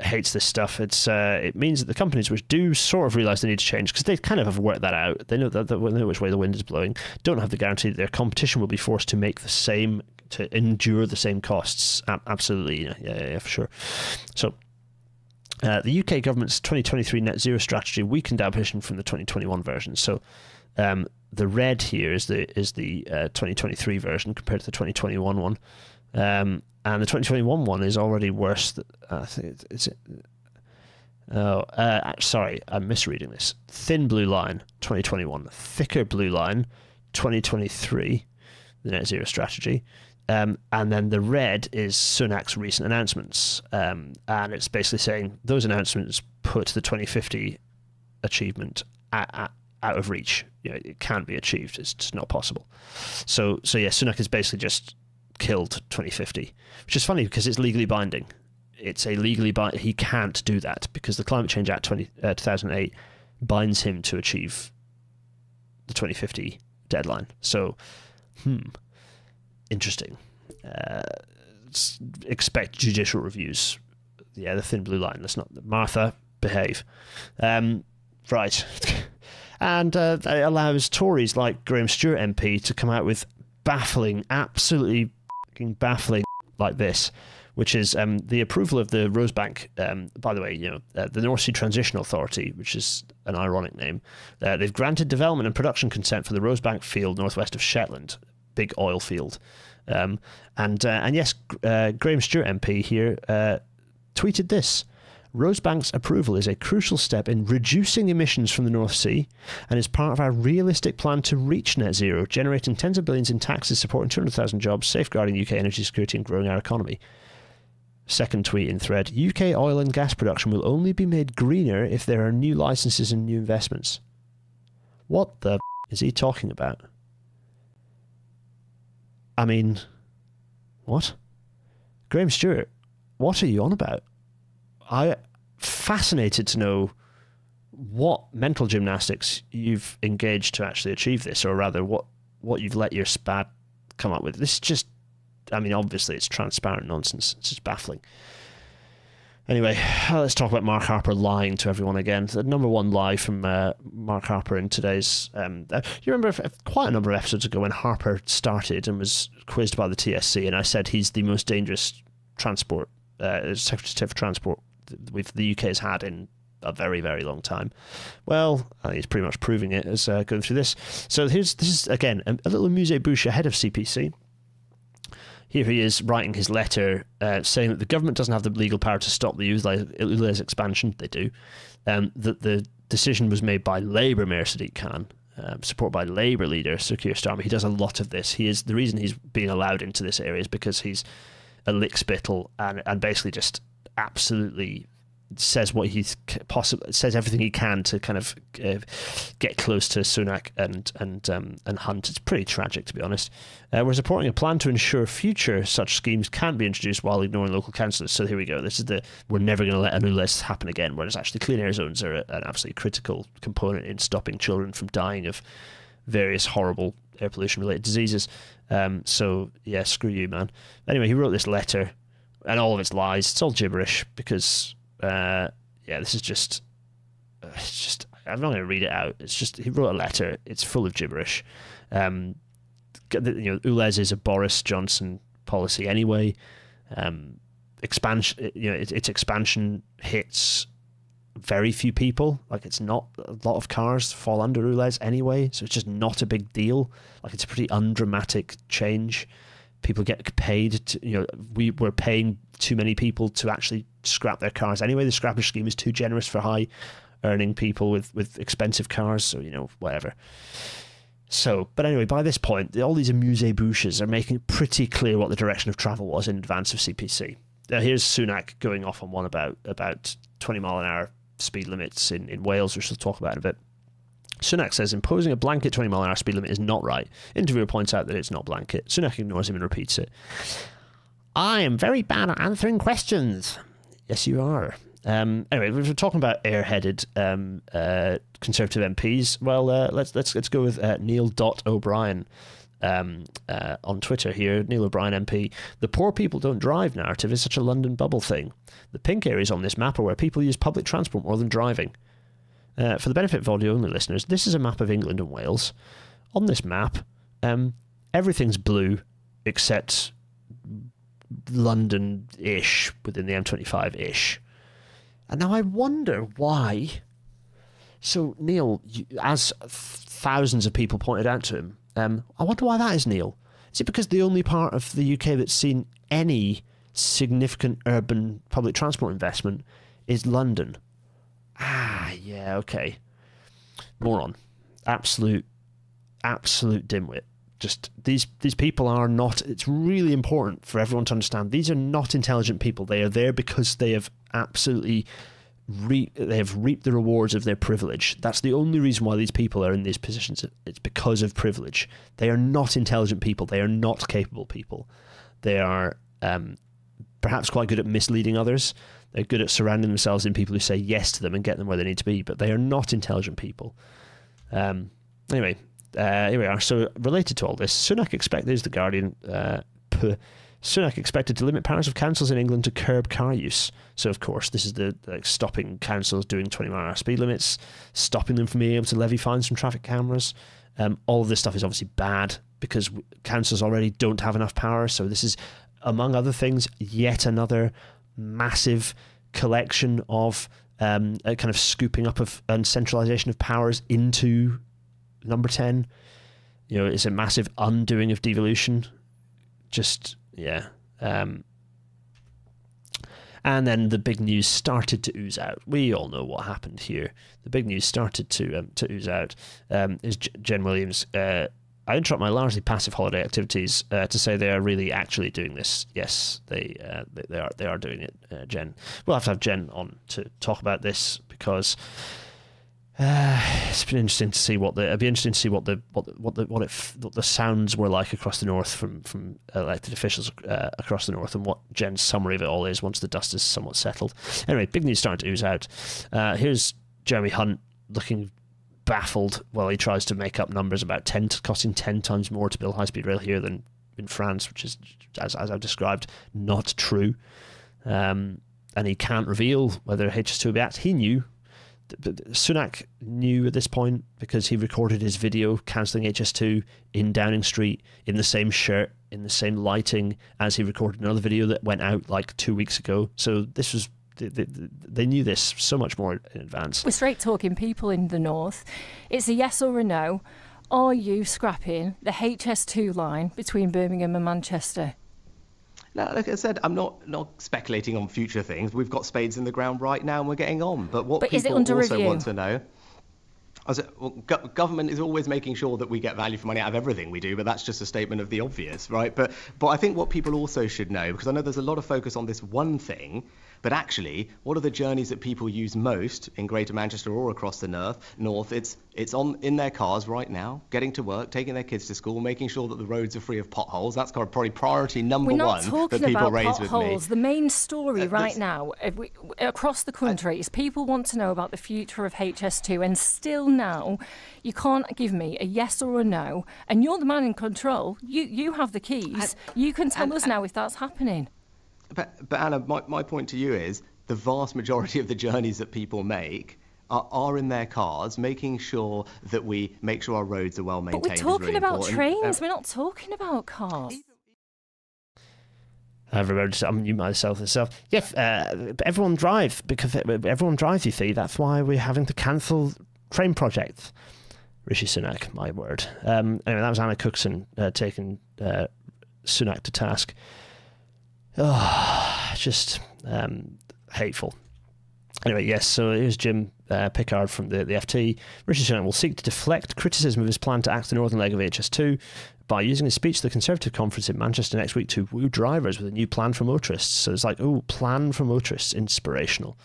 hates this stuff. It means that the companies which do sort of realise they need to change, because they kind of have worked that out, they know that they know which way the wind is blowing, don't have the guarantee that their competition will be forced to make the same, to endure the same costs. Absolutely, yeah, for sure. So the UK government's 2023 net zero strategy weakened ambition from the 2021 version. So the red here is the 2023 version compared to the 2021 one. And the 2021 one is already worse. I think it's oh, sorry, I'm misreading this. Thin blue line, 2021. Thicker blue line, 2023, the net zero strategy. And then the red is Sunak's recent announcements. And it's basically saying those announcements put the 2050 achievement out of reach. You know, it can't be achieved. It's just not possible. So yeah, Sunak has basically just killed 2050, which is funny because it's legally binding. It's a legally binding. He can't do that because the Climate Change Act 2008 binds him to achieve the 2050 deadline. So, interesting. Expect judicial reviews. Yeah, the thin blue line. Let's not. Martha, behave. Right. And it allows Tories like Graham Stewart MP to come out with baffling, absolutely fucking baffling like this, which is the approval of the Rosebank, by the way, you know, the North Sea Transition Authority, which is an ironic name. They've granted development and production consent for the Rosebank field northwest of Shetland, big oil field. And yes, Graham Stewart MP here tweeted this. Rosebank's approval is a crucial step in reducing emissions from the North Sea and is part of our realistic plan to reach net zero, generating tens of billions in taxes, supporting 200,000 jobs, safeguarding UK energy security and growing our economy. Second tweet in thread, UK oil and gas production will only be made greener if there are new licenses and new investments. What the f*** is he talking about? I mean, what? Graham Stewart, what are you on about? I'm fascinated to know what mental gymnastics you've engaged to actually achieve this, or rather what you've let your spad come up with. This is just, I mean, obviously it's transparent nonsense. It's just baffling. Anyway, let's talk about Mark Harper lying to everyone again. The number one lie from Mark Harper in today's... you remember quite a number of episodes ago when Harper started and was quizzed by the TSC, and I said he's the most dangerous transport Secretary for Transport the UK has had in a very, very long time. Well, he's pretty much proving it as going through this. So this is again a little amuse-bouche ahead of CPC. Here he is writing his letter saying that the government doesn't have the legal power to stop the ULEZ expansion. They do. That the decision was made by Labour Mayor Sadiq Khan, support by Labour leader Sir Keir Starmer. He does a lot of this. He is the reason he's being allowed into this area is because he's a lickspittle and basically just absolutely says what he's possible, says everything he can to kind of get close to Sunak and Hunt. It's pretty tragic, to be honest. We're supporting a plan to ensure future such schemes can't be introduced while ignoring local councillors. So here we go. This is the we're never going to let a new list happen again. Whereas actually, clean air zones are an absolutely critical component in stopping children from dying of various horrible air pollution related diseases. So yeah, screw you, man. Anyway, he wrote this letter and all of its lies. It's all gibberish because yeah, this is just I'm not going to read it out. It's just he wrote a letter. It's full of gibberish. You know, ULEZ is a Boris Johnson policy anyway. Expansion, you know, its expansion hits very few people. Like, it's not a lot of cars fall under ULEZ anyway, so it's just not a big deal. Like, it's a pretty undramatic change. People get paid to, you know, we're paying too many people to actually scrap their cars anyway. The scrappage scheme is too generous for high earning people with expensive cars, so, you know, whatever. So, but anyway, by this point, all these amuse-bouches are making it pretty clear what the direction of travel was in advance of CPC. Now, here's Sunak going off on one about 20-mile-an-hour speed limits in Wales, which we'll talk about in a bit. Sunak says imposing a blanket 20-mile-an-hour speed limit is not right. Interviewer points out that it's not blanket. Sunak ignores him and repeats it. I am very bad at answering questions. Yes, you are. Anyway, we were talking about airheaded Conservative MPs. Well, let's go with Neil.O'Brien. On Twitter here, Neil O'Brien MP, the poor people don't drive narrative is such a London bubble thing. The pink areas on this map are where people use public transport more than driving. For the benefit of audio-only listeners, this is a map of England and Wales. On this map, everything's blue except London-ish within the M25-ish. And now I wonder why. So, Neil, as thousands of people pointed out to him, I wonder why that is, Neil. Is it because the only part of the UK that's seen any significant urban public transport investment is London? Ah, yeah, okay. Moron. Absolute dimwit. Just these people are not, it's really important for everyone to understand, these are not intelligent people. They are there because they have absolutely reaped the rewards of their privilege. That's the only reason why these people are in these positions. It's because of privilege. They are not intelligent people. They are not capable people. They are perhaps quite good at misleading others. They're good at surrounding themselves in people who say yes to them and get them where they need to be, but they are not intelligent people. Here we are. So related to all this, Sunak expected, there's the Guardian, Sunak expected to limit powers of councils in England to curb car use. So of course this is the stopping councils doing 20-mile-an-hour speed limits, stopping them from being able to levy fines from traffic cameras. All of this stuff is obviously bad because councils already don't have enough power. So this is, among other things, yet another massive collection of a kind of scooping up of and centralisation of powers into Number 10. You know, it's a massive undoing of devolution. Just... yeah. And then the big news started to ooze out. We all know what happened here. The big news started to ooze out. Is Jen Williams, I interrupt my largely passive holiday activities to say they are really actually doing this. Yes, they are doing it, Jen. We'll have to have Jen on to talk about this because it's been interesting to see what the what the sounds were like across the north from elected officials across the north, and what Jen's summary of it all is once the dust is somewhat settled. Anyway, big news starting to ooze out. Here's Jeremy Hunt looking baffled while he tries to make up numbers about costing 10 times more to build high-speed rail here than in France, which is, as I've described, not true. And he can't reveal whether HS2 will be axed. He knew. Sunak knew at this point because he recorded his video cancelling HS2 in Downing Street in the same shirt, in the same lighting, as he recorded another video that went out like 2 weeks ago. So this was, they knew this so much more in advance. We're straight talking people in the north. It's a yes or a no. Are you scrapping the HS2 line between Birmingham and Manchester? Now, like I said, I'm not speculating on future things. We've got spades in the ground right now and we're getting on. But what people also want to know... well, government is always making sure that we get value for money out of everything we do, but that's just a statement of the obvious, right? But I think what people also should know, because I know there's a lot of focus on this one thing, but actually, what are the journeys that people use most in Greater Manchester or across the north? It's on in their cars right now, getting to work, taking their kids to school, making sure that the roads are free of potholes. That's probably priority number one that people raise with me. We're not talking about potholes. The main story right now across the country is people want to know about the future of HS2, and still now you can't give me a yes or a no. And you're the man in control. You have the keys. You can tell us now if that's happening. But Anna, my point to you is the vast majority of the journeys that people make are in their cars, making sure that we make sure our roads are well maintained. But we're talking about trains, we're not talking about cars. I've remembered to unmute myself. Yes, everyone drive, because everyone drives, you see. That's why we're having to cancel train projects. Rishi Sunak, my word. Anyway, that was Anna Cookson taking Sunak to task. Oh, just hateful. Anyway, yes, so here's Jim Pickard from the FT. Rishi Sunak will seek to deflect criticism of his plan to axe the northern leg of HS2 by using his speech to the Conservative conference in Manchester next week to woo drivers with a new plan for motorists. So it's like, oh, plan for motorists, inspirational.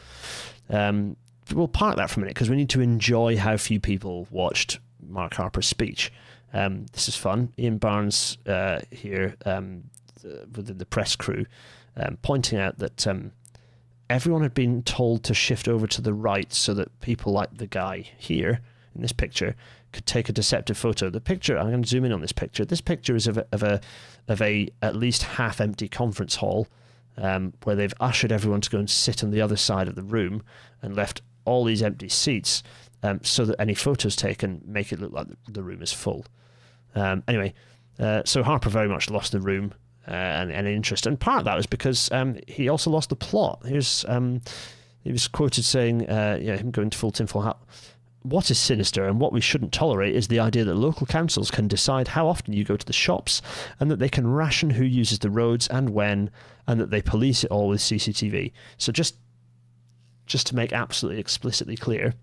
We'll park that for a minute because we need to enjoy how few people watched Mark Harper's speech. This is fun. Ian Barnes here... within the press crew, pointing out that everyone had been told to shift over to the right so that people like the guy here in this picture could take a deceptive photo. The picture, I'm going to zoom in on this picture. This picture is of a at least half empty conference hall where they've ushered everyone to go and sit on the other side of the room and left all these empty seats so that any photos taken make it look like the room is full. Anyway, so Harper very much lost the room. And interest, and part of that was because he also lost the plot. Here's he was quoted saying, "Yeah, him going to full tinfoil hat. What is sinister and what we shouldn't tolerate is the idea that local councils can decide how often you go to the shops, and that they can ration who uses the roads and when, and that they police it all with CCTV." So just to make absolutely explicitly clear,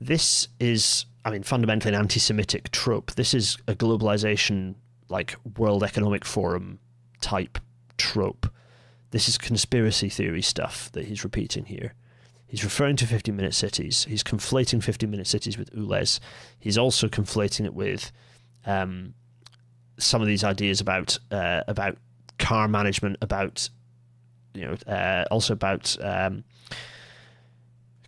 this is I mean, fundamentally an anti-Semitic trope. This is a globalization, like World Economic Forum type trope. This is conspiracy theory stuff that he's repeating here. He's referring to 50-minute cities. He's conflating 50-minute cities with ULEZ. He's also conflating it with some of these ideas about car management, about also about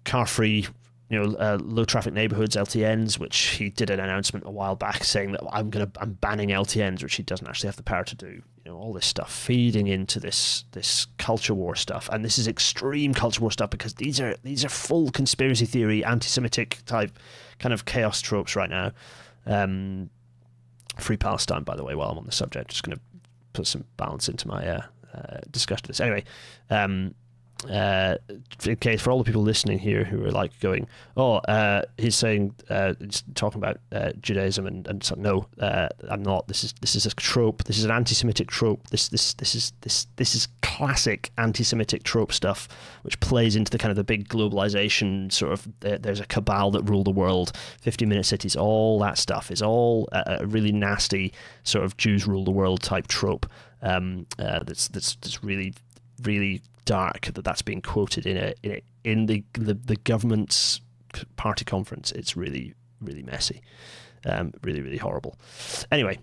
car-free, low-traffic neighborhoods, LTNs, which he did an announcement a while back saying that I'm banning LTNs, which he doesn't actually have the power to do. All this stuff feeding into this culture war stuff, and this is extreme culture war stuff, because these are full conspiracy theory, anti-Semitic type kind of chaos tropes right now. Free Palestine, by the way. While I'm on the subject, just going to put some balance into my discussion of this. Anyway, in case for all the people listening here who are like going, oh, he's saying, he's talking about Judaism and so, no, I'm not. This is a trope. This is an anti-Semitic trope. This is classic anti-Semitic trope stuff, which plays into the kind of the big globalization sort of. There's a cabal that rule the world. 50-minute cities, all that stuff is all a really nasty sort of Jews rule the world type trope. That's really dark that's being quoted in the government's party conference. It's really messy, really horrible. Anyway,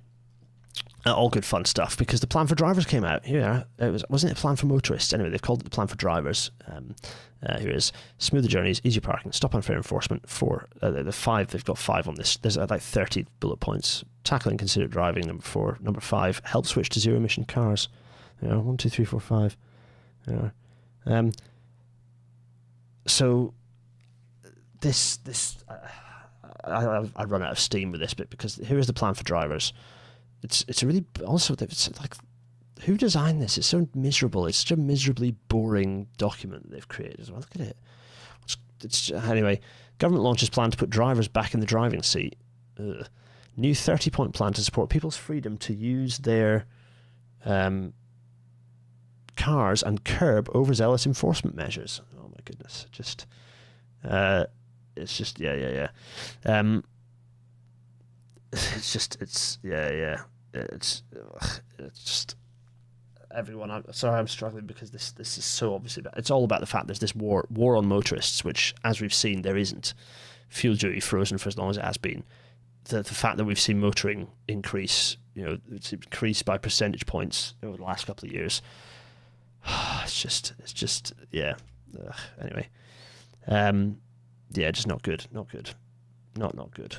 all good fun stuff, because the plan for drivers came out. Here it was, wasn't it a plan for motorists? Anyway, they've called it the plan for drivers. Here is smoother journeys, easier parking, stop unfair enforcement. For the five, they've got five on this. There's like 30 bullet points. Tackling considered driving, number 4. Number 5, help switch to zero emission cars. 1, 2, 3, 4, 5. So I run out of steam with this bit, because here is the plan for drivers. It's a really, also it's like, who designed this? It's so miserable. It's such a miserably boring document they've created. Well, look at it. Anyway, government launches plan to put drivers back in the driving seat. New 30-point plan to support people's freedom to use their cars and curb overzealous enforcement measures. Oh my goodness, it's just yeah. It's just everyone. I'm sorry, I'm struggling, because this is so obviously. It's all about the fact there's this war on motorists, which, as we've seen, there isn't. Fuel duty frozen for as long as it has been. The fact that we've seen motoring increase, it's increased by percentage points over the last couple of years. It's just yeah. Ugh. Anyway, yeah, just not good. Anyway,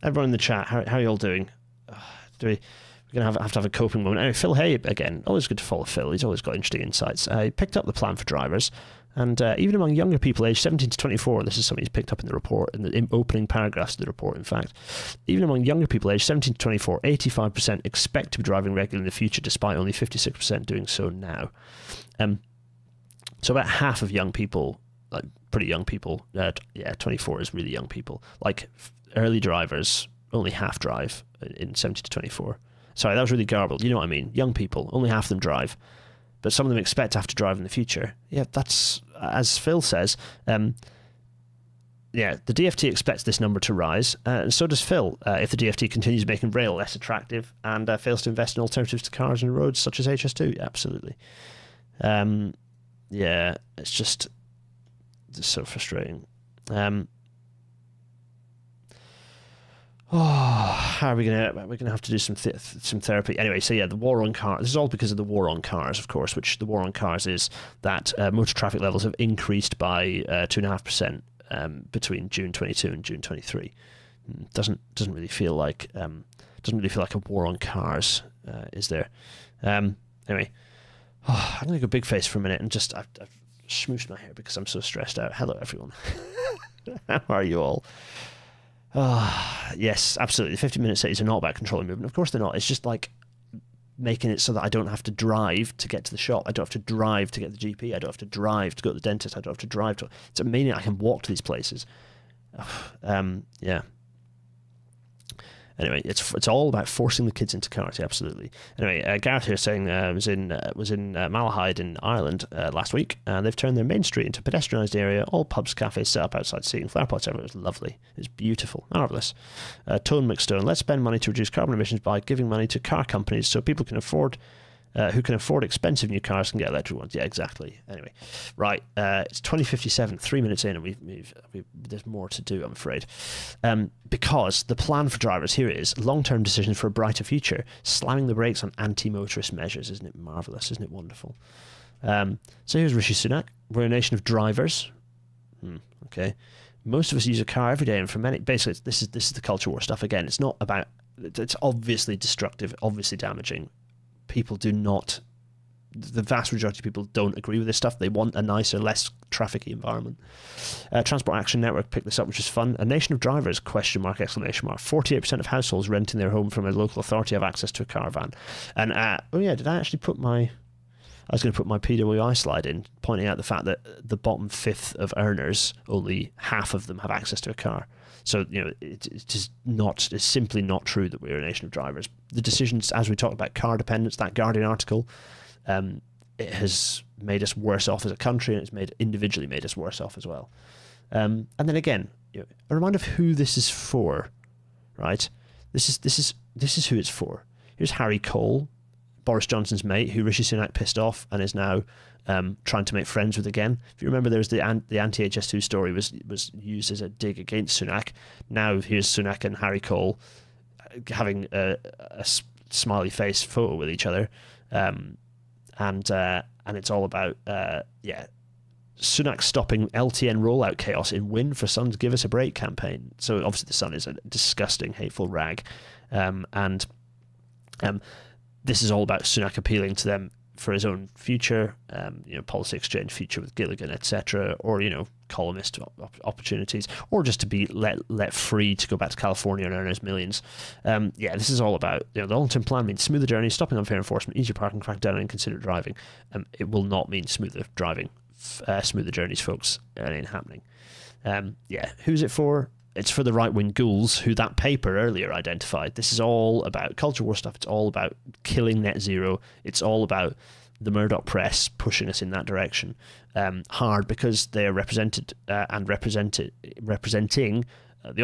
everyone in the chat, how are you all doing? We're gonna have to have a coping moment. Anyway, Phil Hay again. Always good to follow Phil. He's always got interesting insights. He picked up the plan for drivers, and even among younger people, aged 17 to 24, this is something he's picked up in the report, in the opening paragraphs of the report. In fact, even among younger people, aged 17 to 24, 85% expect to be driving regularly in the future, despite only 56% doing so now. So about half of young people, like pretty young people, yeah, 24 is really young people. Like early drivers, only half drive in 17 to 24. Sorry, that was really garbled. You know what I mean? Young people, only half of them drive. But some of them expect to have to drive in the future. Yeah, that's, as Phil says, yeah, the DFT expects this number to rise, and so does Phil, if the DFT continues making rail less attractive and fails to invest in alternatives to cars and roads, such as HS2. Absolutely. Yeah, it's just so frustrating. How are we gonna? We're gonna have to do some therapy anyway. So yeah, the war on cars. This is all because of the war on cars, of course. Which the war on cars is that motor traffic levels have increased by 2.5% between June 22 and June 23. Doesn't really feel like a war on cars, is there? Anyway, I'm gonna go big face for a minute and just I've smooshed my hair because I'm so stressed out. Hello everyone, how are you all? Yes, absolutely. 50-minute cities are not about controlling movement. Of course they're not. It's just like making it so that I don't have to drive to get to the shop. I don't have to drive to get the GP. I don't have to drive to go to the dentist. I don't have to drive to... It's amazing I can walk to these places. Yeah. Anyway, it's all about forcing the kids into cars, absolutely. Anyway, Gareth here saying was in Malahide in Ireland last week, and they've turned their main street into a pedestrianised area, all pubs, cafes set up outside, seeing flower pots everywhere. It was lovely. It was beautiful. Marvellous. Tone McStone, let's spend money to reduce carbon emissions by giving money to car companies so people can afford... who can afford expensive new cars can get electric ones. Yeah, exactly. Anyway, right, it's 20:57, 3 minutes in, and there's more to do, I'm afraid. Because the plan for drivers, here it is, long-term decisions for a brighter future, slamming the brakes on anti-motorist measures. Isn't it marvellous? Isn't it wonderful? So here's Rishi Sunak. We're a nation of drivers. Okay. Most of us use a car every day, and for many, basically, this is the culture war stuff again. It's not about, it's obviously destructive, obviously damaging. People do not, the vast majority of people don't agree with this stuff. They want a nicer, less trafficky environment. Transport Action Network picked this up, which is fun. A nation of drivers, question mark, exclamation mark. 48% of households renting their home from a local authority have access to a caravan. And, oh yeah, did I actually put my, I was going to put my PWI slide in, pointing out the fact that the bottom fifth of earners, only half of them have access to a car. So, you know, it's just not, it's simply not true that we're a nation of drivers. The decisions, as we talked about car dependence, that Guardian article, it has made us worse off as a country, and it's individually made us worse off as well. And then again, you know, a reminder of who this is for, right? This is who it's for. Here's Harry Cole, Boris Johnson's mate, who Rishi Sunak pissed off and is now trying to make friends with again. If you remember, there was the anti-HS2 story was used as a dig against Sunak. Now here's Sunak and Harry Cole having a smiley face photo with each other, and it's all about yeah, Sunak stopping LTN rollout chaos in win for Sun's Give Us a Break campaign. So obviously the Sun is a disgusting, hateful rag, and this is all about Sunak appealing to them for his own future, you know, policy exchange future with Gilligan, etc., or, you know, columnist opportunities, or just to be let free to go back to California and earn his millions. Yeah, this is all about, you know, the long-term plan means smoother journey, stopping unfair enforcement, easier parking, crack down on inconsiderate driving. It will not mean smoother driving, smoother journeys, folks. It ain't happening. Yeah, who's it for? It's for the right-wing ghouls who that paper earlier identified. This is all about culture war stuff. It's all about killing net zero. It's all about the Murdoch press pushing us in that direction hard, because they are representing the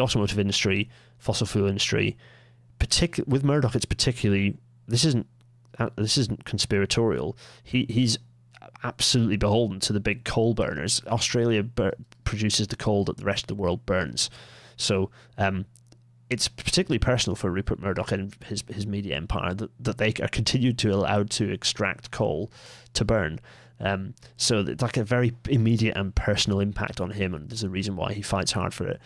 automotive industry, fossil fuel industry. With Murdoch, it's particularly, this isn't conspiratorial. He's absolutely beholden to the big coal burners. Australia produces the coal that the rest of the world burns. So it's particularly personal for Rupert Murdoch and his media empire that they are continued to allow to extract coal to burn. So it's like a very immediate and personal impact on him, and there's a reason why he fights hard for it.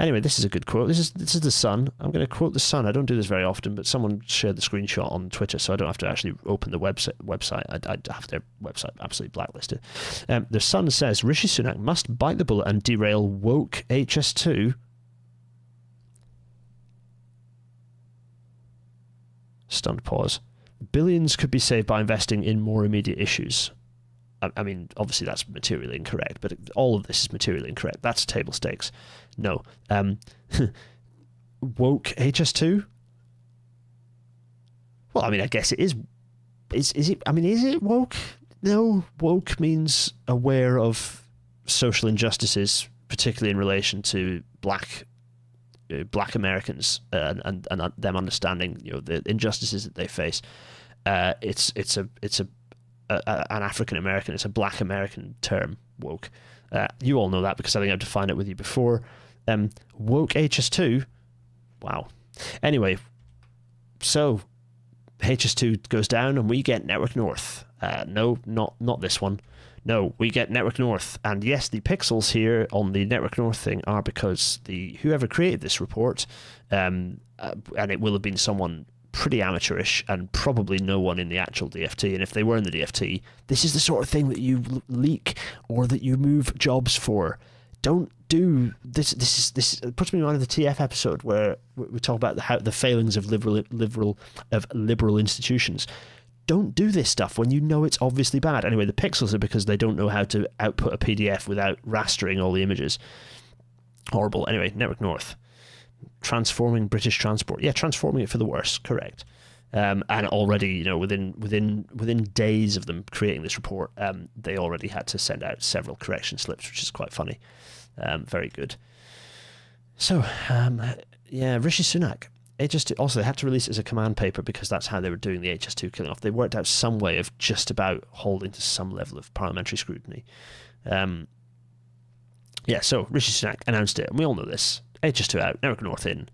Anyway, this is a good quote. This is the Sun. I'm going to quote the Sun. I don't do this very often, but someone shared the screenshot on Twitter, so I don't have to actually open the website. I have their website absolutely blacklisted. The Sun says Rishi Sunak must bite the bullet and derail woke HS2. Stunned pause. Billions could be saved by investing in more immediate issues. I mean, obviously that's materially incorrect, but all of this is materially incorrect. That's table stakes. No. Woke HS2? Well, I mean, I guess it is. Is it? I mean, is it woke? No. Woke means aware of social injustices, particularly in relation to black Americans and them understanding, you know, the injustices that they face. It's an African American, it's a black American term, woke. You all know that because I think I've defined it with you before. Woke HS2, wow. Anyway, so HS2 goes down and we get Network North. No, not this one. No, we get Network North. And yes, the pixels here on the Network North thing are because whoever created this report, and it will have been someone pretty amateurish and probably no one in the actual DFT. And if they were in the DFT, this is the sort of thing that you leak or that you move jobs for. Don't do this. It puts me in mind of the TF episode where we talk about how the failings of liberal institutions. Don't do this stuff when you know it's obviously bad. Anyway, the pixels are because they don't know how to output a PDF without rastering all the images. Horrible. Anyway, Network North. transforming British transport. Yeah, transforming it for the worse, correct. And already, you know, within days of them creating this report, they already had to send out several correction slips, which is quite funny. Very good. So, yeah, Rishi Sunak. HS2, also, they had to release it as a command paper because that's how they were doing the HS2 killing off. They worked out some way of just about holding to some level of parliamentary scrutiny. Yeah, so Rishi Sunak announced it, and we all know this. HS2 out, Network North in.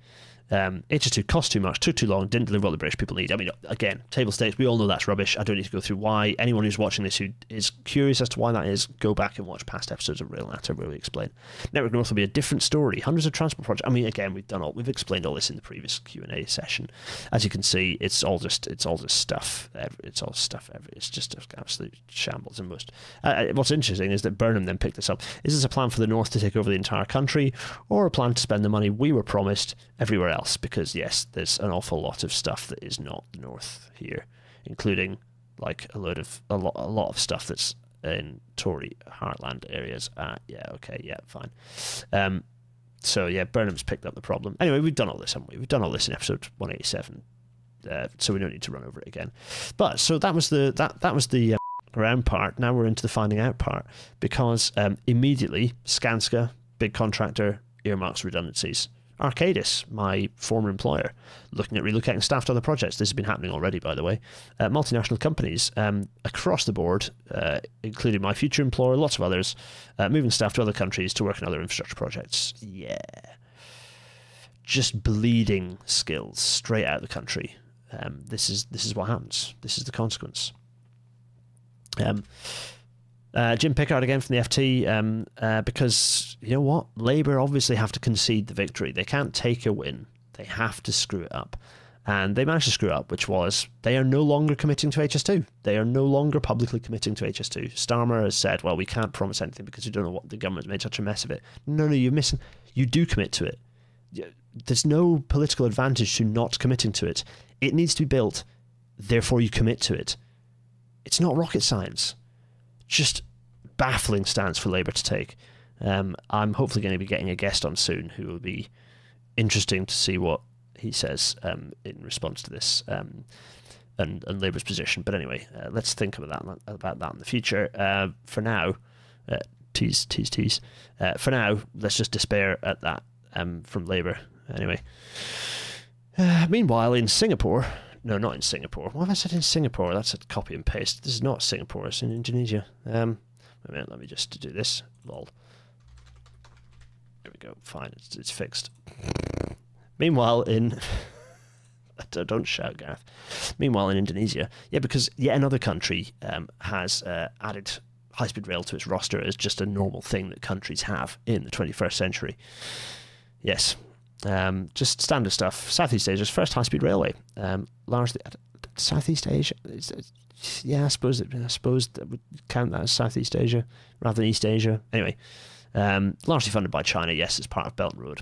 HS2 cost too much, took too long, didn't deliver what the British people need. I mean, again, table stakes, we all know that's rubbish. I don't need to go through why. Anyone who's watching this who is curious as to why that is, go back and watch past episodes of Railnatter where we explain. Network North will be a different story. Hundreds of transport projects. I mean, again, we've explained all this in the previous Q&A session. As you can see, it's all just stuff. It's all stuff. It's just absolute shambles. And most. What's interesting is that Burnham then picked this up. Is this a plan for the North to take over the entire country, or a plan to spend the money we were promised everywhere else? Because yes, there's an awful lot of stuff that is not North here, including like a lot of stuff that's in Tory heartland areas. Yeah, okay, yeah, fine. So yeah, Burnham's picked up the problem. Anyway, we've done all this, haven't we? We've done all this in episode 187, so we don't need to run over it again. But so that was the around part. Now we're into the finding out part, because immediately Skanska, big contractor, earmarks redundancies. Arcadis, my former employer, looking at relocating staff to other projects. This has been happening already, by the way. Multinational companies across the board, including my future employer, lots of others, moving staff to other countries to work on other infrastructure projects. Yeah. Just bleeding skills straight out of the country. This is what happens. This is the consequence. Jim Pickard again from the FT, because, you know what, Labour obviously have to concede the victory. They can't take a win. They have to screw it up. And they managed to screw up, which was they are no longer committing to HS2. They are no longer publicly committing to HS2. Starmer has said, well, we can't promise anything because we don't know what the government's made such a mess of it. No, no, you're missing. You do commit to it. There's no political advantage to not committing to it. It needs to be built, therefore you commit to it. It's not rocket science. Just baffling stance for Labour to take. I'm hopefully going to be getting a guest on soon who will be interesting to see what he says in response to this and Labour's position. But anyway, let's think about that in the future. For now, tease. For now, let's just despair at that from Labour. Anyway. Meanwhile, in Singapore... No, not in Singapore. What have I said in Singapore? That's a copy and paste. This is not Singapore. It's in Indonesia. Wait a minute. Let me just do this. Lol. There we go. Fine. It's fixed. Meanwhile, in... Don't shout, Gareth. Meanwhile, in Indonesia. Yeah, because yet another country has added high-speed rail to its roster as just a normal thing that countries have in the 21st century. Yes. Just standard stuff. Southeast Asia's first high-speed railway. Largely Southeast Asia. Yeah, I suppose that would count that as Southeast Asia rather than East Asia. Anyway, largely funded by China. Yes, it's part of Belt and Road,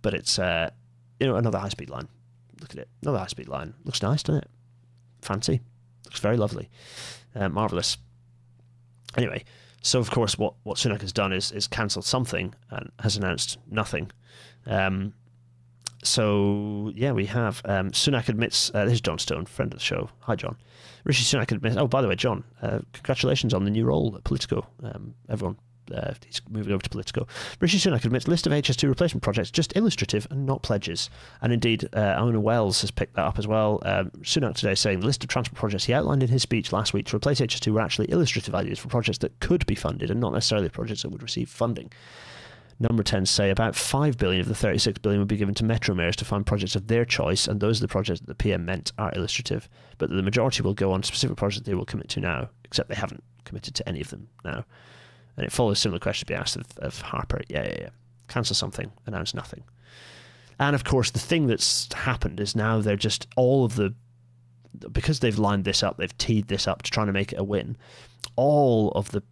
but it's you know, another high-speed line. Look at it, another high-speed line. Looks nice, doesn't it? Fancy. Looks very lovely, marvelous. Anyway, so of course, what Sunak has done is cancelled something and has announced nothing. So yeah, we have Sunak admits this is John Stone, friend of the show. Hi John. Rishi Sunak admits, oh by the way John, congratulations on the new role at Politico. Everyone, he's moving over to Politico. Rishi Sunak admits list of HS2 replacement projects just illustrative and not pledges. And indeed Owen Wells has picked that up as well. Sunak today saying the list of transport projects he outlined in his speech last week to replace HS2 were actually illustrative ideas for projects that could be funded and not necessarily projects that would receive funding. Number 10 say about $5 billion of the $36 billion would be given to metro mayors to fund projects of their choice, and those are the projects that the PM meant are illustrative, but that the majority will go on specific projects they will commit to now, except they haven't committed to any of them now. And it follows similar questions to be asked of Harper. Yeah. Cancel something, announce nothing. And of course, the thing that's happened is now they're just all of the... Because they've lined this up, they've teed this up to trying to make it a win, all of the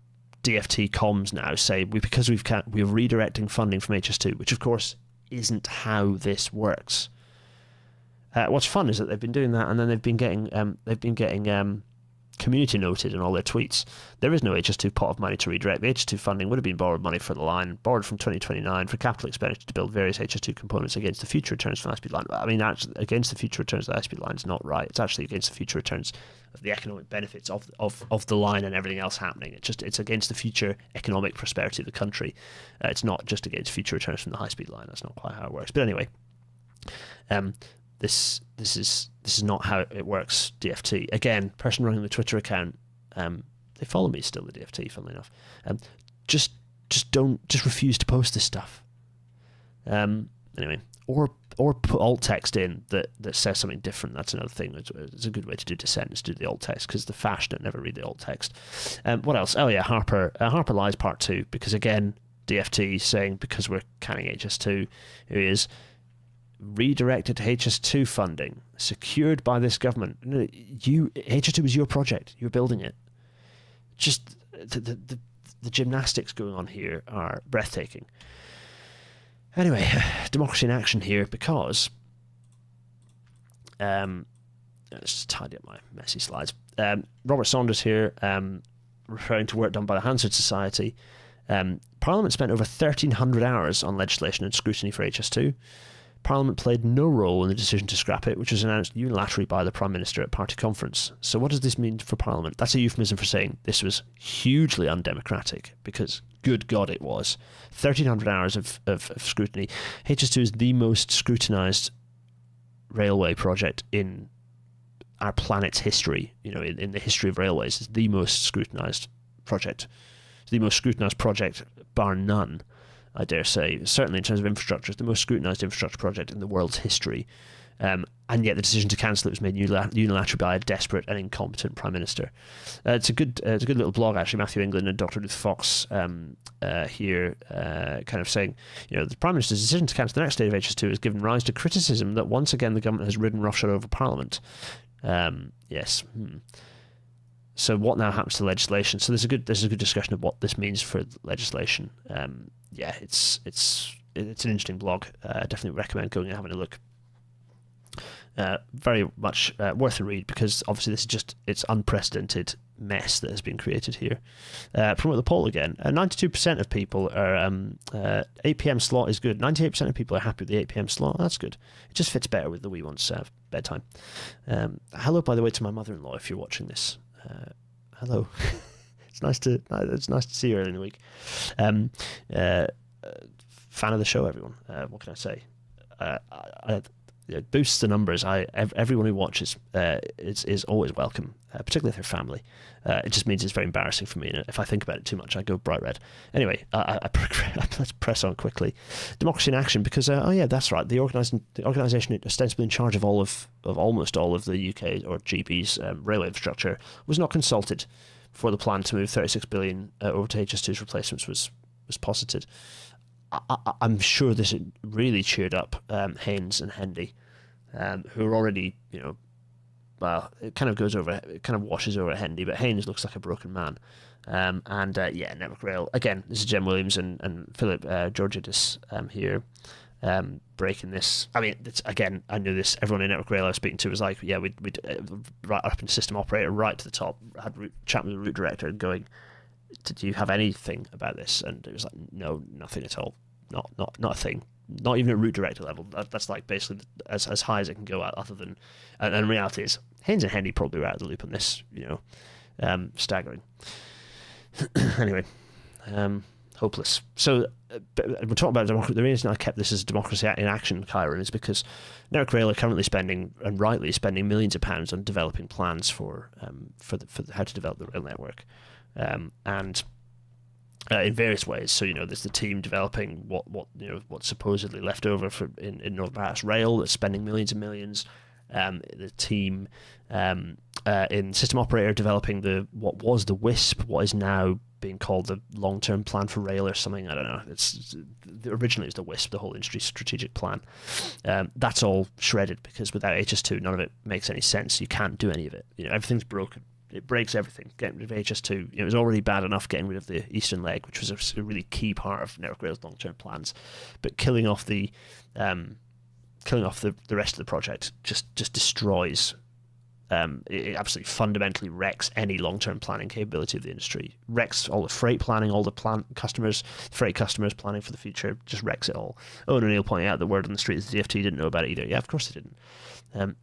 DFT comms now say we're redirecting funding from HS2, which of course isn't how this works. What's fun is that they've been doing that, and then they've been getting community noted in all their tweets, there is no HS2 pot of money to redirect. The HS2 funding would have been borrowed money for the line, borrowed from 2029 for capital expenditure to build various HS2 components against the future returns from the high-speed line. I mean, actually, against the future returns of the high-speed line is not right. It's actually against the future returns of the economic benefits of the line and everything else happening. It's just, it's against the future economic prosperity of the country. It's not just against future returns from the high-speed line. That's not quite how it works. But anyway, this is not how it works. DFT again. Person running the Twitter account, they follow me still. The DFT, funnily enough, just refuse to post this stuff. Anyway, or put alt text in that says something different. That's another thing. It's a good way to do dissent is to do the alt text, because the fash don't never read the alt text. What else? Oh yeah, Harper lies part two, because again DFT saying because we're canning HS2, here he is. Redirected HS2 funding secured by this government. HS2 was your project. You're building it. Just the gymnastics going on here are breathtaking. Anyway, democracy in action here, because let's just tidy up my messy slides. Robert Saunders here, referring to work done by the Hansard Society. Parliament spent over 1,300 hours on legislation and scrutiny for HS2. Parliament played no role in the decision to scrap it, which was announced unilaterally by the Prime Minister at party conference. So what does this mean for Parliament? That's a euphemism for saying this was hugely undemocratic, because good God it was. 1,300 hours of scrutiny. HS2 is the most scrutinised railway project in our planet's history. You know, in the history of railways, it's the most scrutinised project. It's the most scrutinised project, bar none. I dare say, certainly in terms of infrastructure, it's the most scrutinised infrastructure project in the world's history. And yet the decision to cancel it was made unilaterally by a desperate and incompetent Prime Minister. It's a good little blog, actually, Matthew England and Dr. Ruth Fox here, kind of saying, you know, the Prime Minister's decision to cancel the next stage of HS2 has given rise to criticism that once again the government has ridden roughshod over Parliament. Yes. So what now happens to legislation? So there's a good discussion of what this means for legislation. Yeah, it's an interesting blog. I definitely recommend going and having a look. Very much worth a read, because obviously this is just, it's unprecedented mess that has been created here. Promote the poll again. 92% of people are 8 p.m. slot is good. 98% of people are happy with the 8 p.m. slot. That's good. It just fits better with the wee one's bedtime. Hello, by the way, to my mother-in-law if you're watching this. Hello. it's nice to see you early in the week. Fan of the show, everyone. What can I say? It boosts the numbers. Everyone who watches is always welcome, particularly their family. It just means it's very embarrassing for me, and if I think about it too much, I go bright red. Anyway, let's press on quickly. Democracy in action, because oh yeah, that's right. The organisation ostensibly in charge of almost all of the UK or GB's railway infrastructure was not consulted before the plan to move 36 billion over to HS2's replacements was posited. I'm sure this really cheered up Haynes and Hendy, who are already, you know, well, it kind of washes over Hendy, but Haynes looks like a broken man. Yeah, Network Rail again. This is Jen Williams and Philip Georgidis here breaking this. I mean, it's, again, I knew this. Everyone in Network Rail I was speaking to was like, yeah, we'd right up in system operator, right to the top. Had chat with the route director and going, did you have anything about this? And it was like, no, nothing at all. Not a thing. Not even at route director level. That's like basically as high as it can go out, other than, and reality is, Haynes and Hendy probably were out of the loop on this, you know. Staggering. Anyway, hopeless. So we're talking about democracy. The reason I kept this as democracy in action, Kyron, is because Network Rail are currently spending, and rightly spending, millions of pounds on developing plans for how to develop the rail network. In various ways. So, you know, there's the team developing what's supposedly left over in Northern Paris Rail that's spending millions and millions. The team in system operator developing what was the WISP, what is now being called the long-term plan for rail or something. I don't know. Originally it was the WISP, the whole industry strategic plan. That's all shredded, because without HS2 none of it makes any sense. You can't do any of it. You know, everything's broken. It breaks everything. Getting rid of HS2, it was already bad enough getting rid of the eastern leg, which was a really key part of Network Rail's long-term plans, but killing off the rest of the project just destroys It absolutely fundamentally wrecks any long-term planning capability of the industry. Wrecks all the freight planning, all the freight customers planning for the future, just wrecks it all. Owen O'Neill pointing out the word on the street is the DFT didn't know about it either. Yeah, of course they didn't.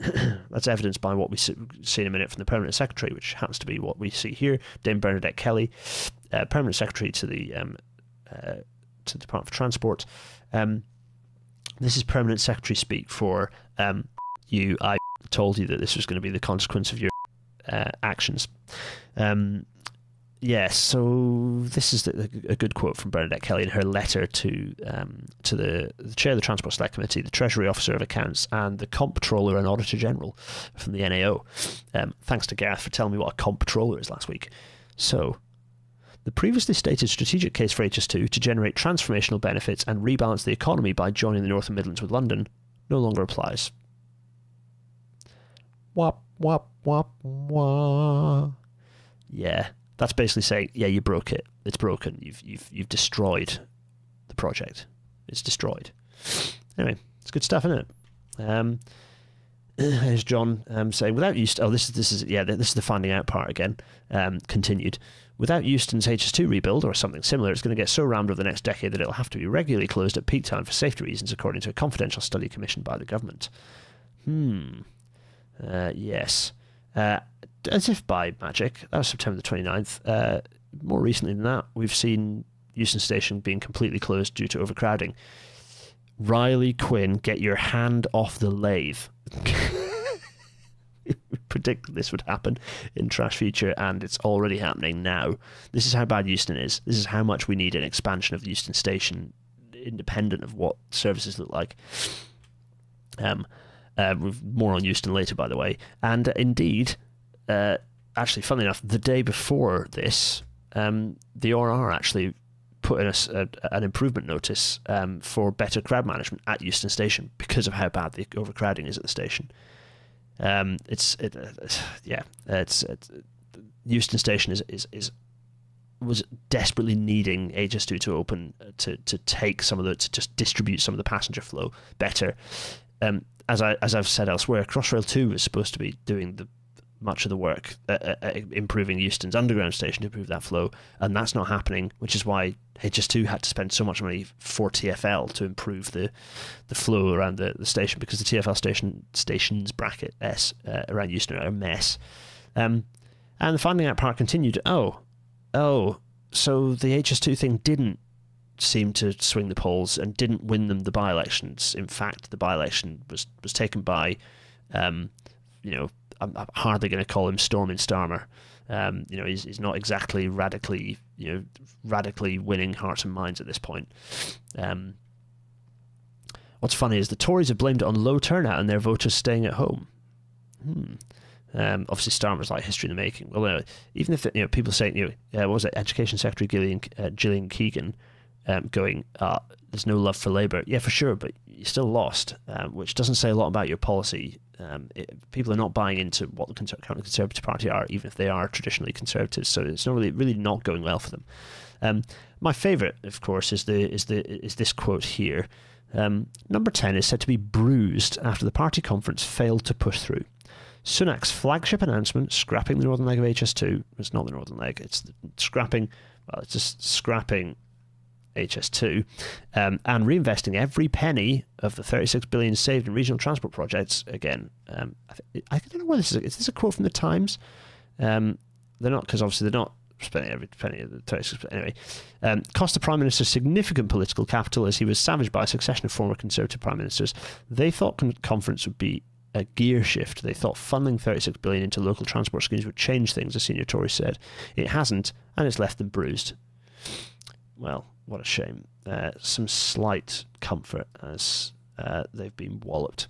That's evidenced by what we see in a minute from the Permanent Secretary, which happens to be what we see here. Dame Bernadette Kelly, Permanent Secretary to the Department for Transport. This is Permanent Secretary speak for you. I told you that this was going to be the consequence of your actions. Yeah, so this is a good quote from Bernadette Kelly in her letter to the chair of the Transport Select Committee, the Treasury Officer of Accounts, and the Comptroller and Auditor General from the NAO. Thanks to Gareth for telling me what a Comptroller is last week. So, the previously stated strategic case for HS2 to generate transformational benefits and rebalance the economy by joining the North and Midlands with London no longer applies. Wop, wop, wop, wah. Yeah, that's basically saying, yeah, you broke it. It's broken. You've destroyed the project. It's destroyed. Anyway, it's good stuff, isn't it? Here's John saying, without Euston, oh, this is the finding out part again. Continued. Without Euston's HS2 rebuild or something similar, it's going to get so rammed over the next decade that it'll have to be regularly closed at peak time for safety reasons, according to a confidential study commissioned by the government. Yes. As if by magic, that was September the 29th. More recently than that, we've seen Euston Station being completely closed due to overcrowding. Riley Quinn, get your hand off the lathe. Predict this would happen in Trash Future, and it's already happening now. This is how bad Euston is. This is how much we need an expansion of the Euston Station, independent of what services look like. With more on Euston later, by the way. And indeed, actually, funnily enough, the day before this, the ORR actually put in an improvement notice for better crowd management at Euston Station because of how bad the overcrowding is at the station. Euston Station was desperately needing HS2 to open to take some of the just distribute some of the passenger flow better. As I've said elsewhere, Crossrail 2 was supposed to be doing much of the work, improving Euston's underground station to improve that flow, and that's not happening, which is why HS2 had to spend so much money for TFL to improve the flow around the station, because the TFL stations bracket S around Euston are a mess. And the finding out part continued. Oh, so the HS2 thing didn't seem to swing the polls and didn't win them the by-elections. In fact, the by-election was taken by, I'm hardly going to call him Stormin Starmer. He's not exactly radically winning hearts and minds at this point. What's funny is the Tories have blamed it on low turnout and their voters staying at home. Obviously, Starmer's like history in the making. Well, even if people saying, what was it, Education Secretary Gillian Keegan going, there's no love for Labour. Yeah, for sure, but you still lost, which doesn't say a lot about your policy. People are not buying into what the current Conservative Party are, even if they are traditionally Conservatives. So it's not really not going well for them. My favourite, of course, is this quote here. Number 10 is said to be bruised after the party conference failed to push through Sunak's flagship announcement, scrapping the northern leg of HS2. It's not the northern leg. It's scrapping. Well, it's just scrapping HS2, and reinvesting every penny of the 36 billion saved in regional transport projects. Again, I don't know whether this is this a quote from the Times? They're not, because obviously they're not spending every penny of the 36. Anyway, cost the Prime Minister significant political capital as he was savaged by a succession of former Conservative Prime Ministers. They thought conference would be a gear shift. They thought funding 36 billion into local transport schemes would change things, a senior Tory said. It hasn't, and it's left them bruised. Well, what a shame. Some slight comfort as they've been walloped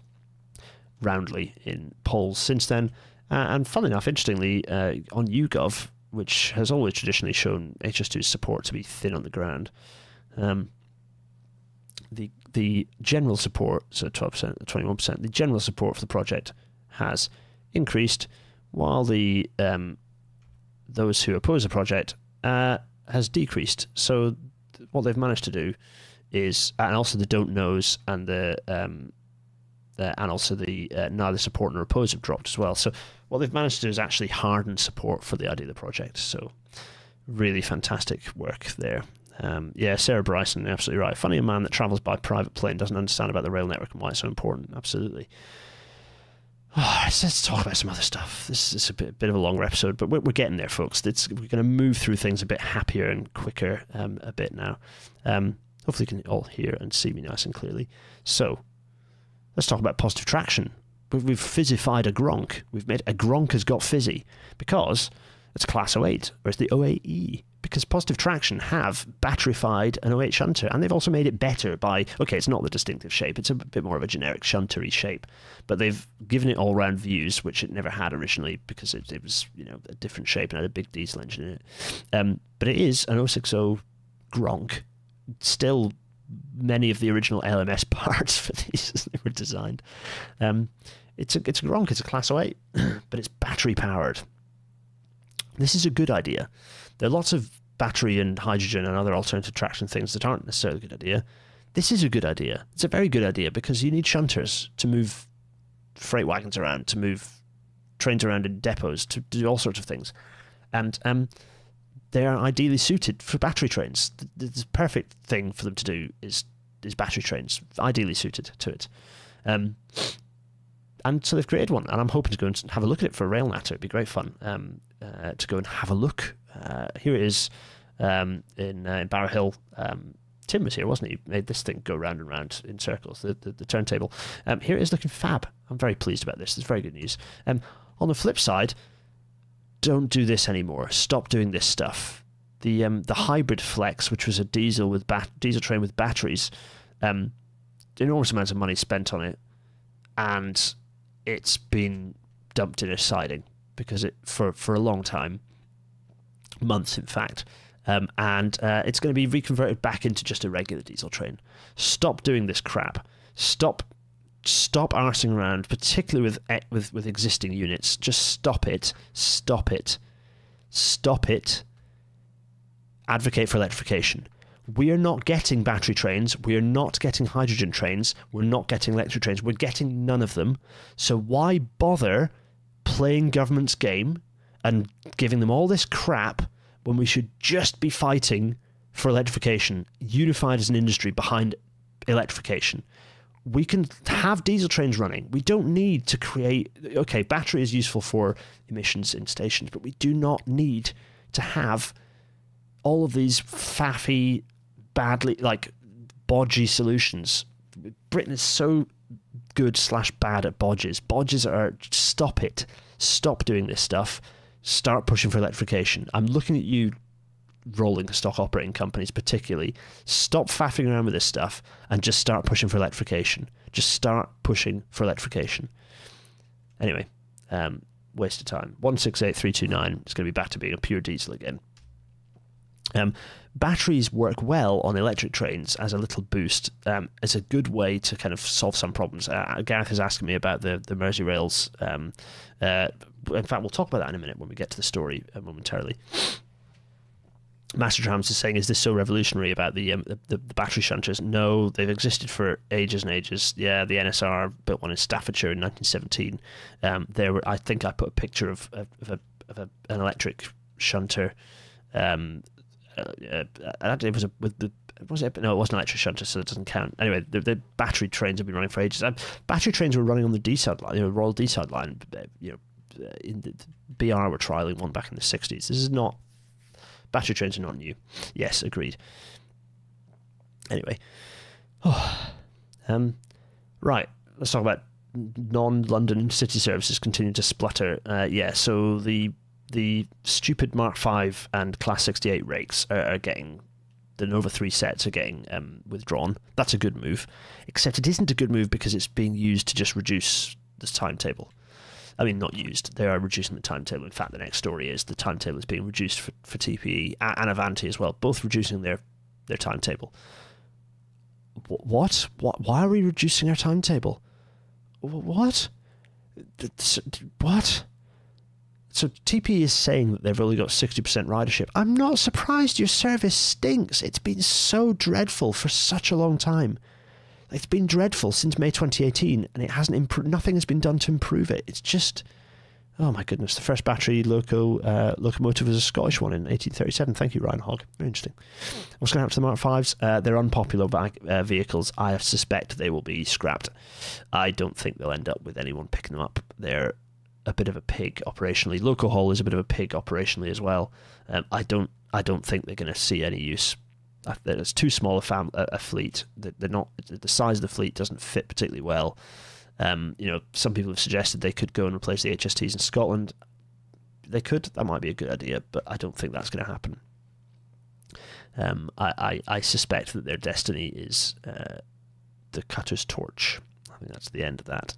roundly in polls since then. And funnily enough, interestingly, on YouGov, which has always traditionally shown HS2's support to be thin on the ground, the general support, so 12%, 21%, the general support for the project has increased, while the those who oppose the project has decreased. So what they've managed to do is, and also the don't knows and the neither support nor oppose have dropped as well. So what they've managed to do is actually harden support for the idea of the project. So really fantastic work there. Yeah, Sarah Bryson, absolutely right. Funny a man that travels by private plane doesn't understand about the rail network and why it's so important. Absolutely. Oh, let's talk about some other stuff. This is a bit of a longer episode, but we're getting there, folks. We're going to move through things a bit happier and quicker a bit now. Hopefully you can all hear and see me nice and clearly. So let's talk about positive traction. We've fizzified a Gronk. We've made a Gronk has got fizzy because it's class 08, or it's the OAE, because Positive Traction have batteryfied an 08 shunter, and they've also made it better by, okay, it's not the distinctive shape, it's a bit more of a generic shuntery shape, but they've given it all-round views, which it never had originally, because it was, you know, a different shape and had a big diesel engine in it. But it is an 060 Gronk, still many of the original LMS parts for these as they were designed. It's a Gronk, it's a Class 08, but it's battery-powered. This is a good idea. There are lots of battery and hydrogen and other alternative traction things that aren't necessarily a good idea. This is a good idea. It's a very good idea because you need shunters to move freight wagons around, to move trains around in depots, to do all sorts of things. And they are ideally suited for battery trains. The perfect thing for them to do is battery trains, ideally suited to it. And so they've created one, and I'm hoping to go and have a look at it for Railnatter. It'd be great fun to go and have a look. Here it is in Barrow Hill. Tim was here, wasn't he? He made this thing go round and round in circles, the turntable. Here it is looking fab. I'm very pleased about this. It's very good news. On the flip side, don't do this anymore. Stop doing this stuff. The hybrid flex, which was a diesel with diesel train with batteries, enormous amounts of money spent on it, and it's been dumped in a siding because it for a long time, months in fact, and it's going to be reconverted back into just a regular diesel train. Stop doing this crap. Stop arsing around, particularly with existing units. Just stop it. Stop it. Stop it. Advocate for electrification. We're not getting battery trains, we're not getting hydrogen trains, we're not getting electric trains, we're getting none of them. So why bother playing government's game and giving them all this crap when we should just be fighting for electrification, unified as an industry behind electrification? We can have diesel trains running. We don't need to create... Okay, battery is useful for emissions in stations, but we do not need to have all of these faffy, badly, like, bodgy solutions. Britain is so good / bad at bodges. Bodges are... Stop it. Stop doing this stuff. Start pushing for electrification. I'm looking at you, rolling stock operating companies particularly. Stop faffing around with this stuff and just start pushing for electrification. Just start pushing for electrification. Anyway, waste of time. 168329 is going to be back to being a pure diesel again. Batteries work well on electric trains as a little boost. It's a good way to kind of solve some problems. Gareth is asking me about the Merseyrails. In fact, we'll talk about that in a minute when we get to the story momentarily. Master Trams is saying, is this so revolutionary about the battery shunters? No, they've existed for ages and ages. Yeah, the NSR built one in Staffordshire in 1917. There were, I think I put a picture of an electric shunter. It was no, it wasn't an electric shunter, so it doesn't count. Anyway, the battery trains have been running for ages. Battery trains were running on the Deeside line, the Royal Deeside line. You know, in the BR were trialling one back in the 60s. This is not battery trains are not new. Yes, agreed. Anyway, right. Let's talk about non-London city services continue to splutter. Yeah, so the stupid Mark 5 and Class 68 rakes are getting, the Nova 3 sets are getting withdrawn. That's a good move, except it isn't a good move because it's being used to just reduce the timetable. I mean, not used. They are reducing the timetable. In fact, the next story is the timetable is being reduced for TPE and Avanti as well, both reducing their timetable. What? Why are we reducing our timetable? What? What? So TPE is saying that they've only got 60% ridership. I'm not surprised. Your service stinks. It's been so dreadful for such a long time. It's been dreadful since May 2018, and it hasn't improved. Nothing has been done to improve it. It's just Oh my goodness, the first battery locomotive was a Scottish one in 1837. Thank you, Ryan Hogg. Very interesting. What's going to happen to the Mark 5s? They're unpopular vehicles. I suspect they will be scrapped. I don't think they'll end up with anyone picking them up. They're a bit of a pig operationally. Local haul is a bit of a pig operationally as well. I don't think they're going to see any use. It's too small a fleet. They're not, the size of the fleet doesn't fit particularly well. You know, some people have suggested they could go and replace the HSTs in Scotland. They could. That might be a good idea, but I don't think that's going to happen. I suspect that their destiny is the cutter's torch. I think that's the end of that.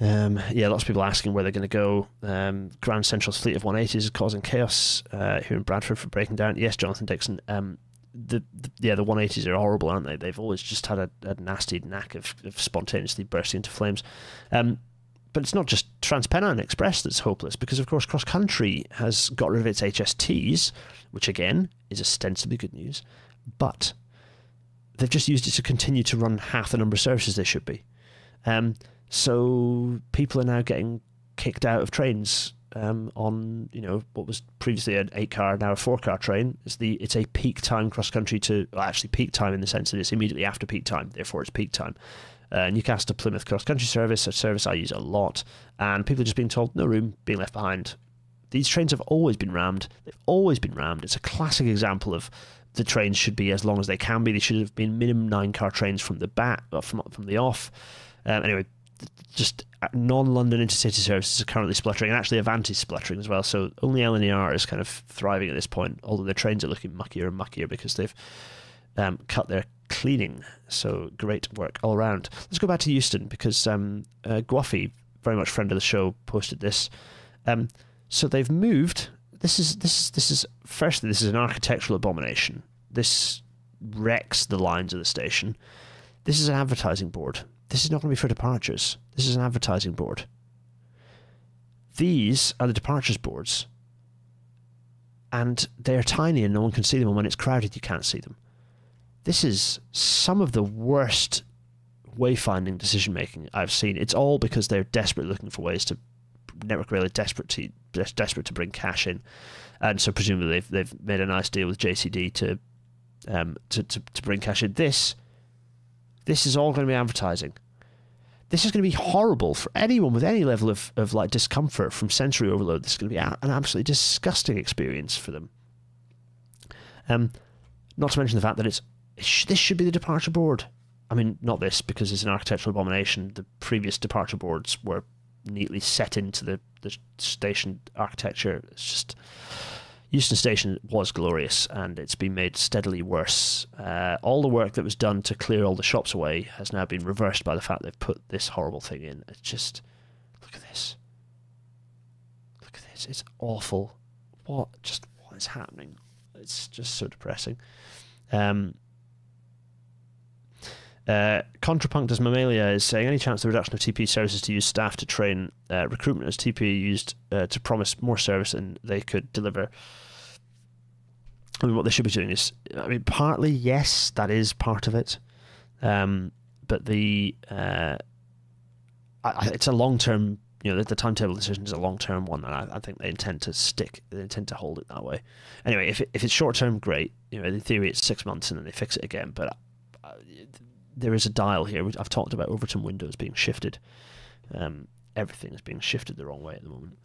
Yeah, lots of people asking where they're going to go. Grand Central's fleet of 180s is causing chaos here in Bradford for breaking down. Yes, Jonathan Dixon. The 180s are horrible, aren't they? They've always just had a nasty knack of spontaneously bursting into flames. But it's not just TransPennine Express that's hopeless, because of course Cross Country has got rid of its HSTs, which again is ostensibly good news, but they've just used it to continue to run half the number of services they should be. So people are now getting kicked out of trains on, you know, what was previously an 8-car, now a 4-car train. It's a peak time Cross Country to, well, actually peak time in the sense that it's immediately after peak time, therefore it's peak time. Newcastle to Plymouth Cross Country service, a service I use a lot, and people are just being told no room, being left behind. These trains have always been rammed. They've always been rammed. It's a classic example of the trains should be as long as they can be. They should have been minimum 9-car trains from the back, from the off. Anyway, just non-London intercity services are currently spluttering, and actually Avanti is spluttering as well, so only LNER is kind of thriving at this point, although their trains are looking muckier and muckier because they've cut their cleaning. So great work all around. Let's go back to Euston, because Guaffey, very much friend of the show, posted this. So they've moved, this is firstly, this is an architectural abomination. This wrecks the lines of the station. This is an advertising board. This is not going to be for departures. This is an advertising board. These are the departures boards. And they're tiny and no one can see them. And when it's crowded, you can't see them. This is some of the worst wayfinding decision-making I've seen. It's all because they're desperate, looking for ways to... Network Rail are desperate to bring cash in. And so presumably they've made a nice deal with JCD to bring cash in. This is all going to be advertising. This is going to be horrible for anyone with any level of like discomfort from sensory overload. This is going to be an absolutely disgusting experience for them. Not to mention the fact that this should be the departure board. I mean, not this, because it's an architectural abomination. The previous departure boards were neatly set into the station architecture. It's just... Euston Station was glorious, and it's been made steadily worse. All the work that was done to clear all the shops away has now been reversed by the fact they've put this horrible thing in. It's just... Look at this. Look at this. It's awful. What is happening? It's just so depressing. Contrapunctus Mammalia is saying, any chance the reduction of TP services to use staff to train recruitment, as TP used to promise more service and they could deliver? I mean, what they should be doing is, I mean, partly yes, that is part of it, but the it's a long term, you know, the timetable decision is a long term one, and I think they intend to stick, they intend to hold it that way. Anyway, if it's short term, great. You know, in theory, it's 6 months and then they fix it again, but. There is a dial here. I've talked about Overton windows being shifted. Everything is being shifted the wrong way at the moment.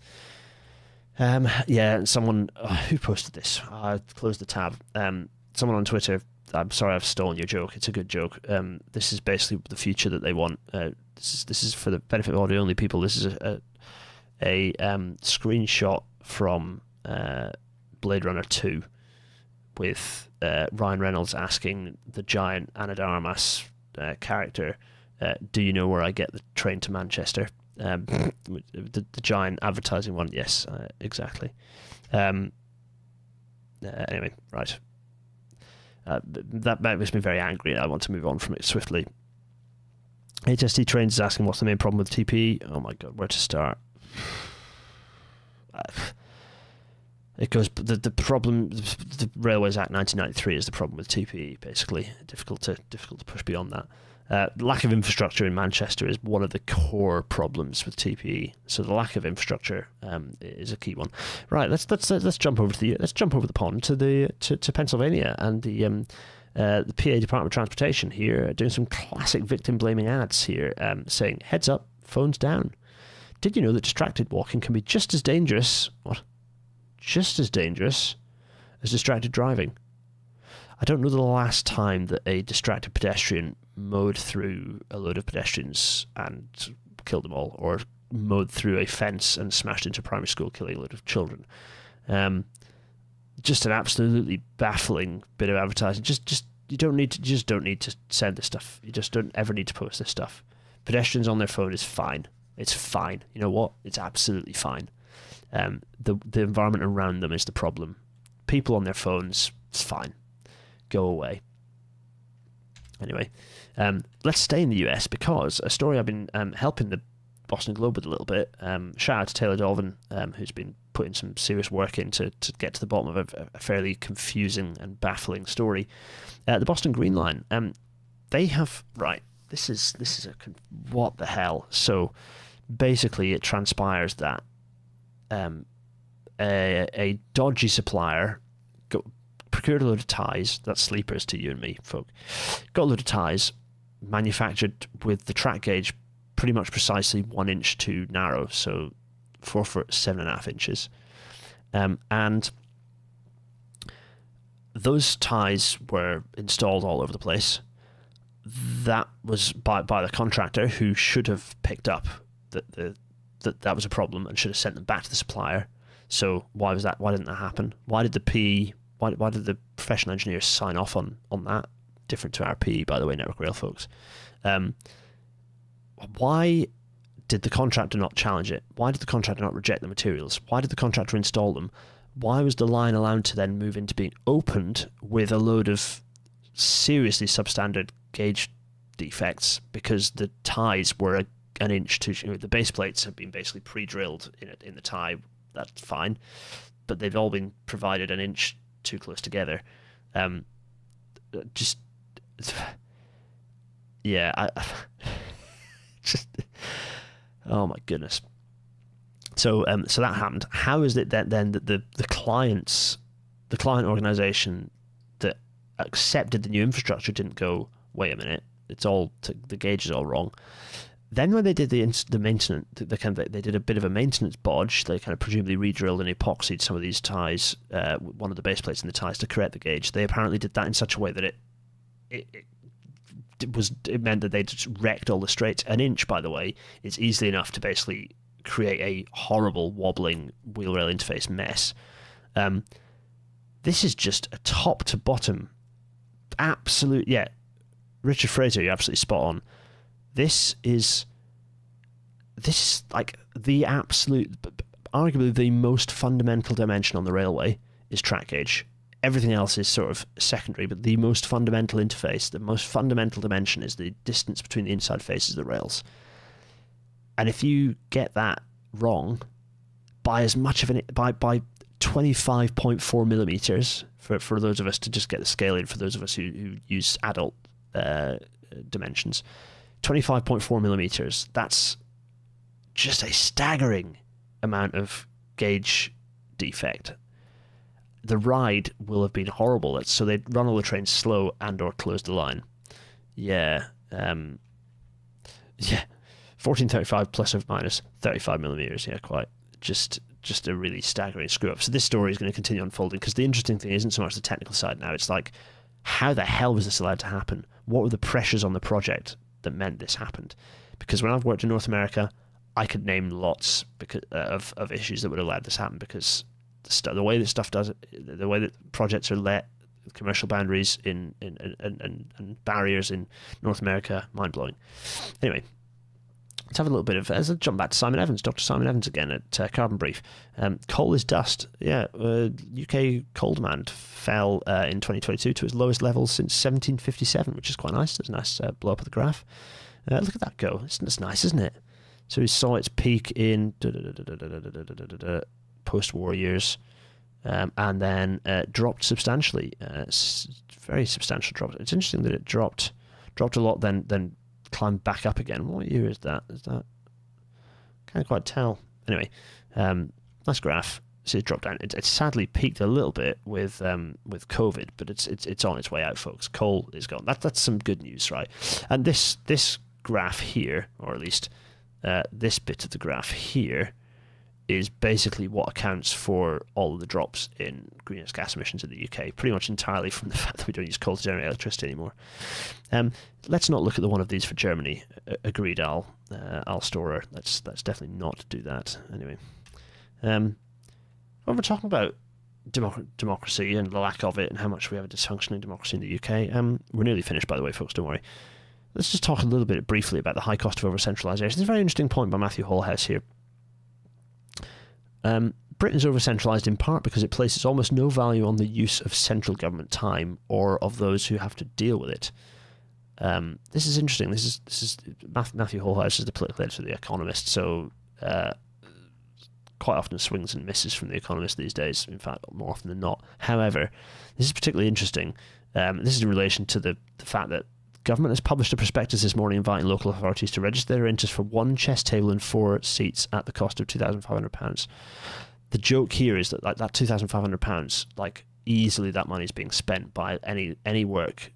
Yeah, and someone... who posted this? I closed the tab. Someone on Twitter... I'm sorry I've stolen your joke. It's a good joke. This is basically the future that they want. This is for the benefit of audio-only people. This is a screenshot from Blade Runner 2 with Ryan Reynolds asking the giant Ana de Armas... character, do you know where I get the train to Manchester? The giant advertising one, yes, exactly. Anyway, right. That makes me very angry. I want to move on from it swiftly. HST Trains is asking, what's the main problem with TP? Oh my god, where to start? It goes. The problem, the Railways Act 1993 is the problem with TPE. Basically, difficult to push beyond that. Lack of infrastructure in Manchester is one of the core problems with TPE. So the lack of infrastructure is a key one. Right, let's jump over to the pond to Pennsylvania and the PA Department of Transportation here doing some classic victim blaming ads here, saying heads up, phones down. Did you know that distracted walking can be just as dangerous? What? Just as dangerous as distracted driving. I don't know the last time that a distracted pedestrian mowed through a load of pedestrians and killed them all, or mowed through a fence and smashed into primary school, killing a load of children. Just an absolutely baffling bit of advertising. You just don't need to send this stuff. You just don't ever need to post this stuff. Pedestrians on their phone is fine. It's fine. You know what? It's absolutely fine. The environment around them is the problem. People on their phones, it's fine. Go away. Anyway, let's stay in the US because a story I've been helping the Boston Globe with a little bit. Shout out to Taylor Dolvin, who's been putting some serious work in to get to the bottom of a fairly confusing and baffling story. The Boston Green Line. They have This is a what the hell? So basically, it transpires that a dodgy supplier procured a load of ties, that's sleepers to you and me folk, got a load of ties manufactured with the track gauge pretty much precisely 1 inch too narrow, so 4 foot 7.5 inches, and those ties were installed all over the place. That was by the contractor, who should have picked up that was a problem and should have sent them back to the supplier. So why was that? Why didn't that happen? Why did the P? Why did the professional engineers sign off on that? Different to our PE, by the way, Network Rail folks. Why did the contractor not challenge it? Why did the contractor not reject the materials? Why did the contractor install them? Why was the line allowed to then move into being opened with a load of seriously substandard gauge defects, because the ties were an inch too... The base plates have been basically pre-drilled in the tie. That's fine. But they've all been provided an inch too close together. Oh my goodness. So so that happened. How is it that then that the client organisation that accepted the new infrastructure didn't go, wait a minute, it's all the gauge is all wrong? Then when they did the maintenance, they did a bit of a maintenance bodge. They kind of presumably re-drilled and epoxied some of these ties, one of the base plates in the ties, to correct the gauge. They apparently did that in such a way that it meant that they just wrecked all the straights. An inch, by the way, is easily enough to basically create a horrible wobbling wheel rail interface mess. This is just a top to bottom, absolute. Yeah, Richard Fraser, you're absolutely spot on. This is like the absolute, arguably the most fundamental dimension on the railway is track gauge. Everything else is sort of secondary, but the most fundamental interface, the most fundamental dimension is the distance between the inside faces of the rails. And if you get that wrong by as much of an, by 25.4 millimeters, for those of us to just get the scale in, for those of us who use adult dimensions, 25.4 millimeters, that's just a staggering amount of gauge defect. The ride will have been horrible, so they'd run all the trains slow and or close the line. Yeah. 1435 plus or minus 35 millimeters. Yeah, quite. Just a really staggering screw up. So this story is going to continue unfolding, because the interesting thing isn't so much the technical side now. It's like, how the hell was this allowed to happen? What were the pressures on the project that meant this happened? Because when I've worked in North America, I could name lots of issues that would have allowed this happen, because the way that stuff does it, the way that projects are let, commercial boundaries and barriers in North America, mind-blowing. Anyway, let's have a little bit of, let's jump back to Simon Evans, Dr. Simon Evans again at Carbon Brief. Coal is dust. Yeah, UK coal demand fell in 2022 to its lowest level since 1757, which is quite nice. It's a nice blow up of the graph. Look at that go. It's nice, isn't it? So we saw its peak in post-war years, and then dropped substantially. Very substantial drop. It's interesting that it dropped dropped a lot, then climbed back up again. What year is that? Can't quite tell. Anyway, nice graph. So it dropped down. It sadly peaked a little bit with COVID, but it's on its way out, folks. Coal is gone. That's some good news, right? And this graph here, or at least this bit of the graph here, is basically what accounts for all of the drops in greenhouse gas emissions in the UK, pretty much entirely from the fact that we don't use coal to generate electricity anymore. Let's not look at the one of these for Germany. Agreed, Al Storer. Let's definitely not do that. Anyway, when we're talking about democracy and the lack of it and how much we have a dysfunctioning democracy in the UK, we're nearly finished, by the way, folks, don't worry. Let's just talk a little bit briefly about the high cost of over-centralisation. It's a very interesting point by Matthew Hallhouse here. Britain's over-centralised in part because it places almost no value on the use of central government time or of those who have to deal with it. This is interesting. This is Matthew Hallhouse is the political editor of The Economist, so quite often swings and misses from The Economist these days, in fact, more often than not. However, this is particularly interesting. This is in relation to the fact that government has published a prospectus this morning inviting local authorities to register their interest for one chess table and 4 seats at the cost of £2,500. The joke here is that that £2,500, like, easily that money is being spent by any work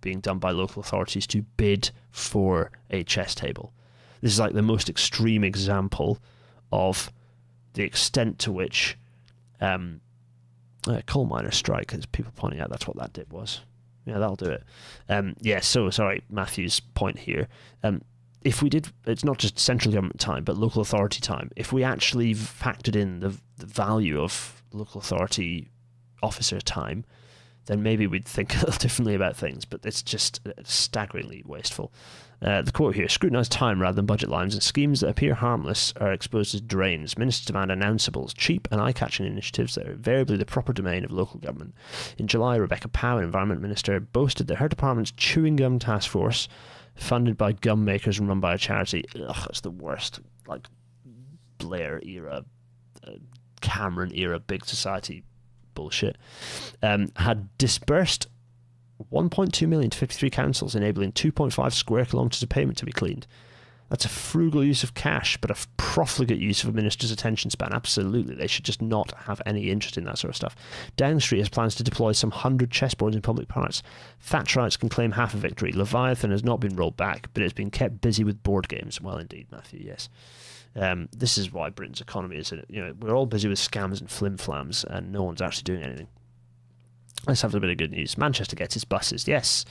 being done by local authorities to bid for a chess table. This is like the most extreme example of the extent to which coal miner strike, as people pointing out that's what that did was. Yeah, that'll do it. Yeah, so sorry, Matthew's point here. If we did, it's not just central government time, but local authority time. If we actually factored in the value of local authority officer time, then maybe we'd think a little differently about things, but it's just staggeringly wasteful. The quote here, "Scrutinise time rather than budget lines, and schemes that appear harmless are exposed as drains. Ministers demand announceables, cheap and eye-catching initiatives that are invariably the proper domain of local government." In July, Rebecca Powell, Environment Minister, boasted that her department's chewing gum task force, funded by gum makers and run by a charity. Ugh, it's the worst, like, Blair-era, Cameron-era big society bullshit, had disbursed 1.2 million to 53 councils, enabling 2.5 square kilometres of pavement to be cleaned. That's a frugal use of cash, but a profligate use of a minister's attention span. Absolutely, they should just not have any interest in that sort of stuff. Downing Street has plans to deploy some 100 chessboards in public parks. Thatcherites can claim half a victory. Leviathan has not been rolled back, but it's been kept busy with board games. Well, indeed, Matthew, yes. This is why Britain's economy is, you know, we're all busy with scams and flim-flams, and no one's actually doing anything. Let's have a bit of good news. Manchester gets its buses, yes.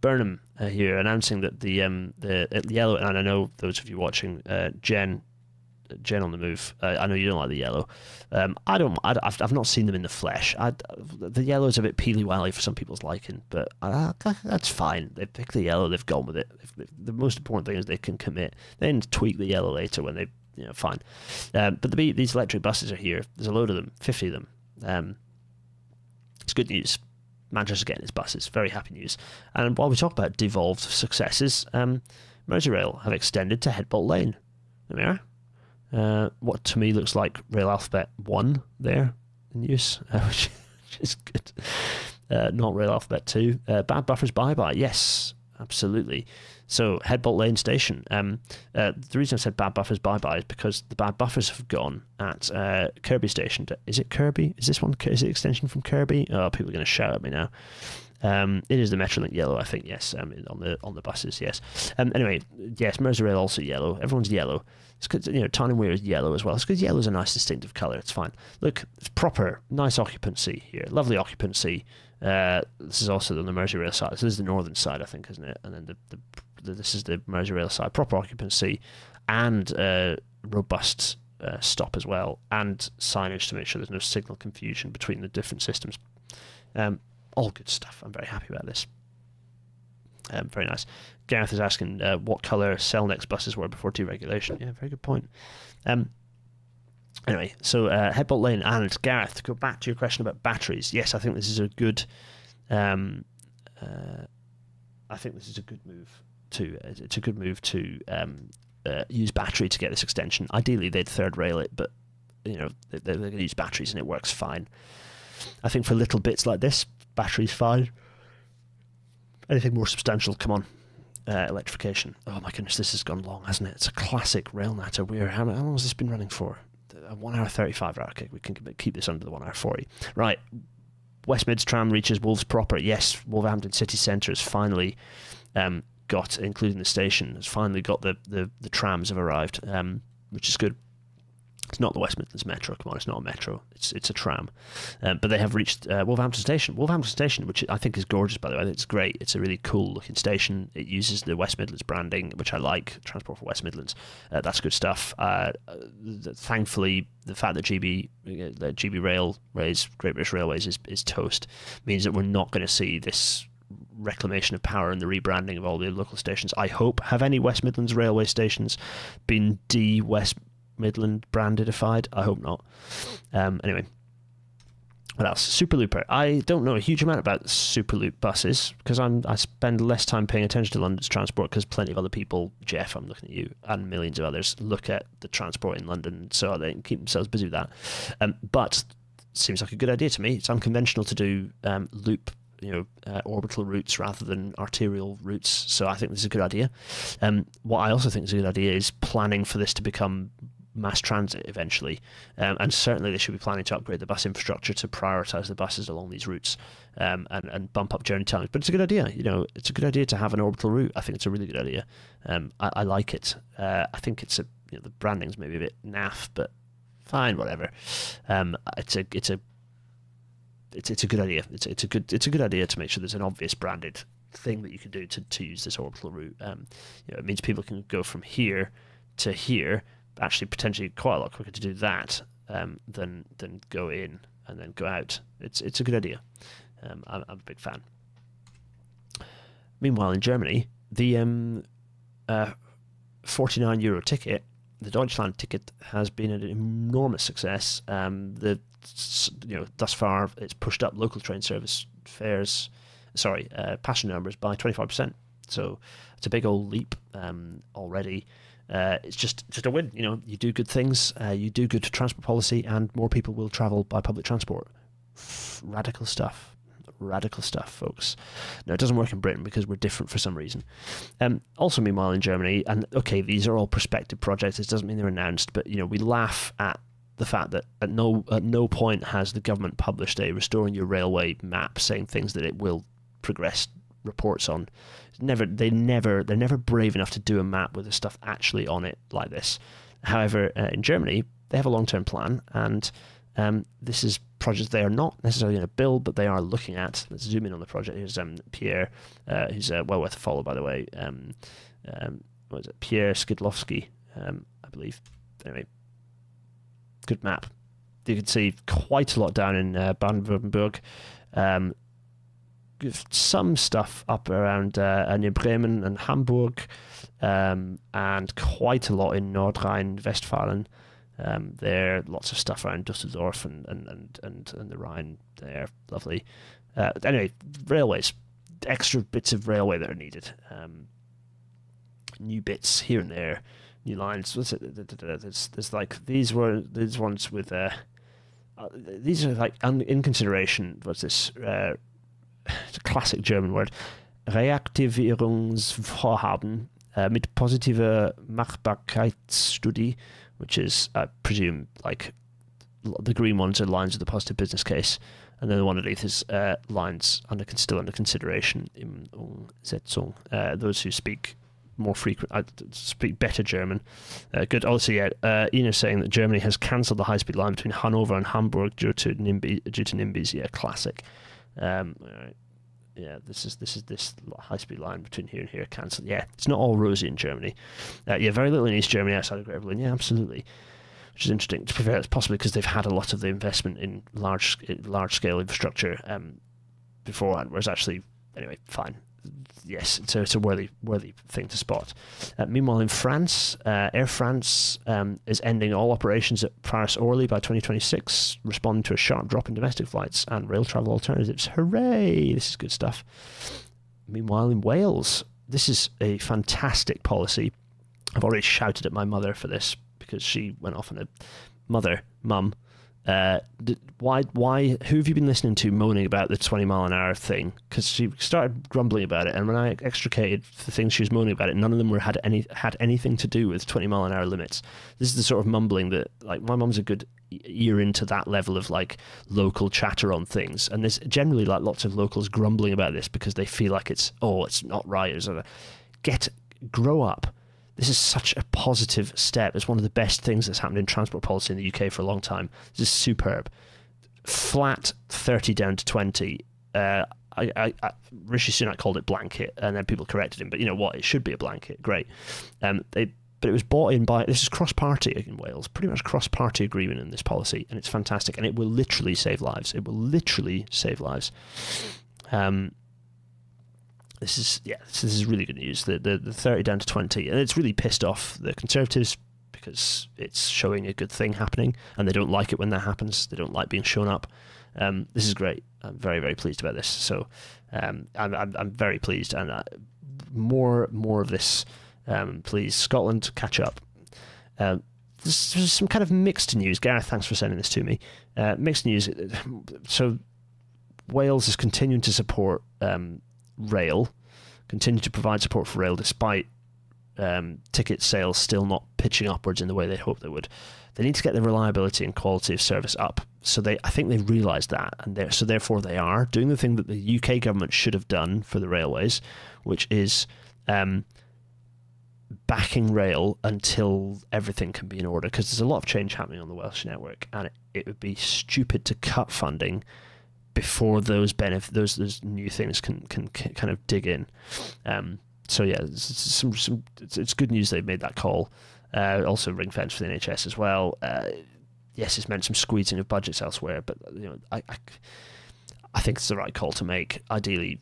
Burnham here announcing that the yellow, and I know those of you watching, Jen on the move. I know you don't like the yellow. I don't. I've not seen them in the flesh. The yellow is a bit peely-wally for some people's liking, but that's fine. They picked the yellow. They've gone with it. The most important thing is they can commit. Then tweak the yellow later when they, you know, fine. But these electric buses are here. There's a load of them, 50 of them. It's good news. Manchester getting its buses, very happy news. And while we talk about devolved successes, Merseyrail have extended to Headbolt Lane. There we are. What to me looks like Rail Alphabet 1 there in use, which is good. Not Rail Alphabet 2. Bad buffers bye-bye, yes, absolutely. So Headbolt Lane station. The reason I said bad buffers bye-bye is because the bad buffers have gone at Kirby station. Is it Kirby? Is this one? Is it extension from Kirby? Oh, people are going to shout at me now. It is the Metrolink yellow, I think. Yes, on the buses. Yes. Anyway, yes, Merseyrail also yellow. Everyone's yellow. It's good. You know, Tyne and Wear is yellow as well. It's because yellow's a nice distinctive colour. It's fine. Look, it's proper, nice occupancy here. Lovely occupancy. This is also on the Merseyrail side. This is the northern side, I think, isn't it? And then this is the Merseyrail side. Proper occupancy and robust stop as well, and signage to make sure there's no signal confusion between the different systems. All good stuff. I'm very happy about this. Very nice. Gareth is asking what colour Cellnex buses were before deregulation. Yeah, very good point. Anyway, so Headbolt Lane. And Gareth, to go back to your question about batteries, yes, I think this is a good. I think this is a good move to. It's a good move to use battery to get this extension. Ideally, they'd third rail it, but you know they're going to use batteries, and it works fine. I think for little bits like this, battery's fine. Anything more substantial, come on, electrification. Oh my goodness, this has gone long, hasn't it? It's a classic Railnatter. How long has this been running for? 1 hour 35. Right, okay, we can keep this under the 1 hour 40. Right, West Mid's tram reaches Wolves proper. Yes, Wolverhampton city centre has finally got, including the station, has finally got the trams have arrived, which is good. It's not the West Midlands Metro. Come on, it's not a metro. It's a tram, but they have reached Wolverhampton Station. Wolverhampton Station, which I think is gorgeous, by the way. It's great. It's a really cool looking station. It uses the West Midlands branding, which I like. Transport for West Midlands. That's good stuff. Thankfully, the fact that GB Railways, Great British Railways, is toast, means that we're not going to see this reclamation of power and the rebranding of all the local stations. I hope. Have any West Midlands railway stations been West Midland brandidified? I hope not. Anyway, what else? Superlooper. I don't know a huge amount about Superloop buses because I spend less time paying attention to London's transport because plenty of other people, Jeff, I'm looking at you, and millions of others look at the transport in London, so they can keep themselves busy with that. But it seems like a good idea to me. It's unconventional to do loop, you know, orbital routes rather than arterial routes, so I think this is a good idea. What I also think is a good idea is planning for this to become mass transit eventually, and certainly they should be planning to upgrade the bus infrastructure to prioritise the buses along these routes, and bump up journey times. But it's a good idea, you know. It's a good idea to have an orbital route. I think it's a really good idea. I like it. I think it's a, you know, the branding's maybe a bit naff, but fine, whatever. It's a good idea. It's a good idea to make sure there's an obvious branded thing that you can do to use this orbital route. You know, it means people can go from here to here. Actually, potentially quite a lot quicker to do that than go in and then go out. It's a good idea. I'm a big fan. Meanwhile, in Germany, the €49 ticket, the Deutschland ticket, has been an enormous success. Thus far, it's pushed up local train service fares, passenger numbers by 25%. So it's a big old leap already. It's just a win, you know. You do good things, you do good transport policy, and more people will travel by public transport. Radical stuff, folks. No, it doesn't work in Britain because we're different for some reason. Also, meanwhile, in Germany, and okay, these are all prospective projects. This doesn't mean they're announced, but you know, we laugh at the fact that at no point has the government published a restoring your railway map saying things that it will progress reports on. They're never brave enough to do a map with the stuff actually on it like this. However, in Germany, they have a long-term plan, and this is projects they are not necessarily going to build, but they are looking at. Let's zoom in on the project. Here's Pierre, who's well worth a follow, by the way. What is it? Pierre Skidlowski, I believe. Anyway, good map. You can see quite a lot down in Baden-Württemberg. Some stuff up around near Bremen and Hamburg, and quite a lot in Nordrhein-Westfalen. There, lots of stuff around Düsseldorf and the Rhine there. Lovely. Anyway, railways, extra bits of railway that are needed. New bits here and there, new lines. What's it? There's like these ones with these are like in consideration. What's this? It's a classic German word. Reaktivierungsvorhaben mit positiver Machbarkeitsstudie, which is, I presume, like the green ones are lines with the positive business case, and then the one underneath is lines still under consideration in Umsetzung. Those who speak more frequent, speak better German. Good. Also, yeah, Ina saying that Germany has cancelled the high-speed line between Hanover and Hamburg due to NIMBYs. Yeah, classic. Right. Yeah, this high-speed line between here and here cancelled. Yeah, it's not all rosy in Germany. Yeah, very little in East Germany outside of Greater Berlin. Yeah, absolutely, which is interesting. To be fair, it's possibly because they've had a lot of the investment in large-scale infrastructure beforehand. Whereas actually, anyway, fine. Yes, it's a worthy thing to spot. Meanwhile, in France, Air France is ending all operations at Paris-Orly by 2026, responding to a sharp drop in domestic flights and rail travel alternatives. Hooray! This is good stuff. Meanwhile, in Wales, this is a fantastic policy. I've already shouted at my mother for this because she went off on a mum Why? Who have you been listening to moaning about the 20-mile-an-hour thing? Because she started grumbling about it, and when I extricated the things she was moaning about, it none of them were had anything to do with 20-mile-an-hour limits. This is the sort of mumbling that, like, my mum's a good ear into that level of like local chatter on things, and there's generally like lots of locals grumbling about this because they feel like it's not right. It's like, grow up. This is such a positive step. It's one of the best things that's happened in transport policy in the UK for a long time. This is superb. Flat 30 down to 20. Rishi Sunak called it blanket, and then people corrected him. But you know what? It should be a blanket. Great. But it was bought in by... This is cross-party in Wales. Pretty much cross-party agreement in this policy, and it's fantastic. And it will literally save lives. It will literally save lives. This is really good news. The 30 down to 20, and it's really pissed off the Conservatives because it's showing a good thing happening, and they don't like it when that happens. They don't like being shown up. This is great. I'm very, very pleased about this. So I'm very pleased, and more of this. Please, Scotland, catch up. There's some kind of mixed news. Gareth, thanks for sending this to me. Mixed news. So Wales is continuing to support. Rail continue to provide support for rail despite ticket sales still not pitching upwards in the way they hoped they would. They need to get the reliability and quality of service up. So I think they realised that, and so therefore they are doing the thing that the UK government should have done for the railways, which is backing rail until everything can be in order, because there's a lot of change happening on the Welsh network, and it would be stupid to cut funding before those new things can kind of dig in. So yeah, it's good news they've made that call. Also ring fence for the NHS as well. Yes, it's meant some squeezing of budgets elsewhere, but you know, I think it's the right call to make. Ideally,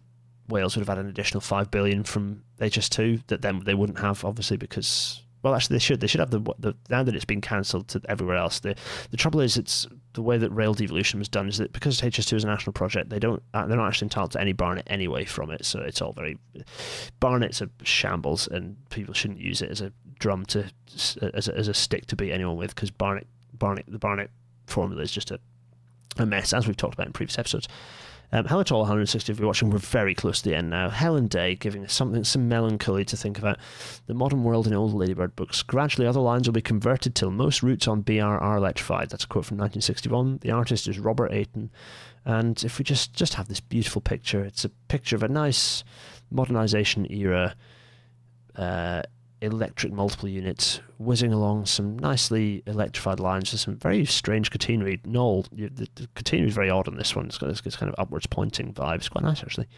Wales would have had an additional $5 billion from HS2 that then they wouldn't have, obviously, because well, actually they should have the now that it's been cancelled to everywhere else. The trouble is the way that rail devolution was done is that because HS2 is a national project, they're not actually entitled to any Barnet anyway from it, so it's all very... Barnet's a shambles, and people shouldn't use it as a drum to... as a stick to beat anyone with, because the Barnet formula is just a mess, as we've talked about in previous episodes. Hello to all 160 of you watching. We're very close to the end now. Helen Day giving us some melancholy to think about. The modern world in old Ladybird books. Gradually other lines will be converted till most routes on BR are electrified. That's a quote from 1961. The artist is Robert Ayton. And if we just have this beautiful picture, it's a picture of a nice modernisation era electric multiple unit whizzing along some nicely electrified lines with some very strange catenary. Noel, the catenary is very odd on this one. It's got this kind of upwards pointing vibe. It's quite nice, actually.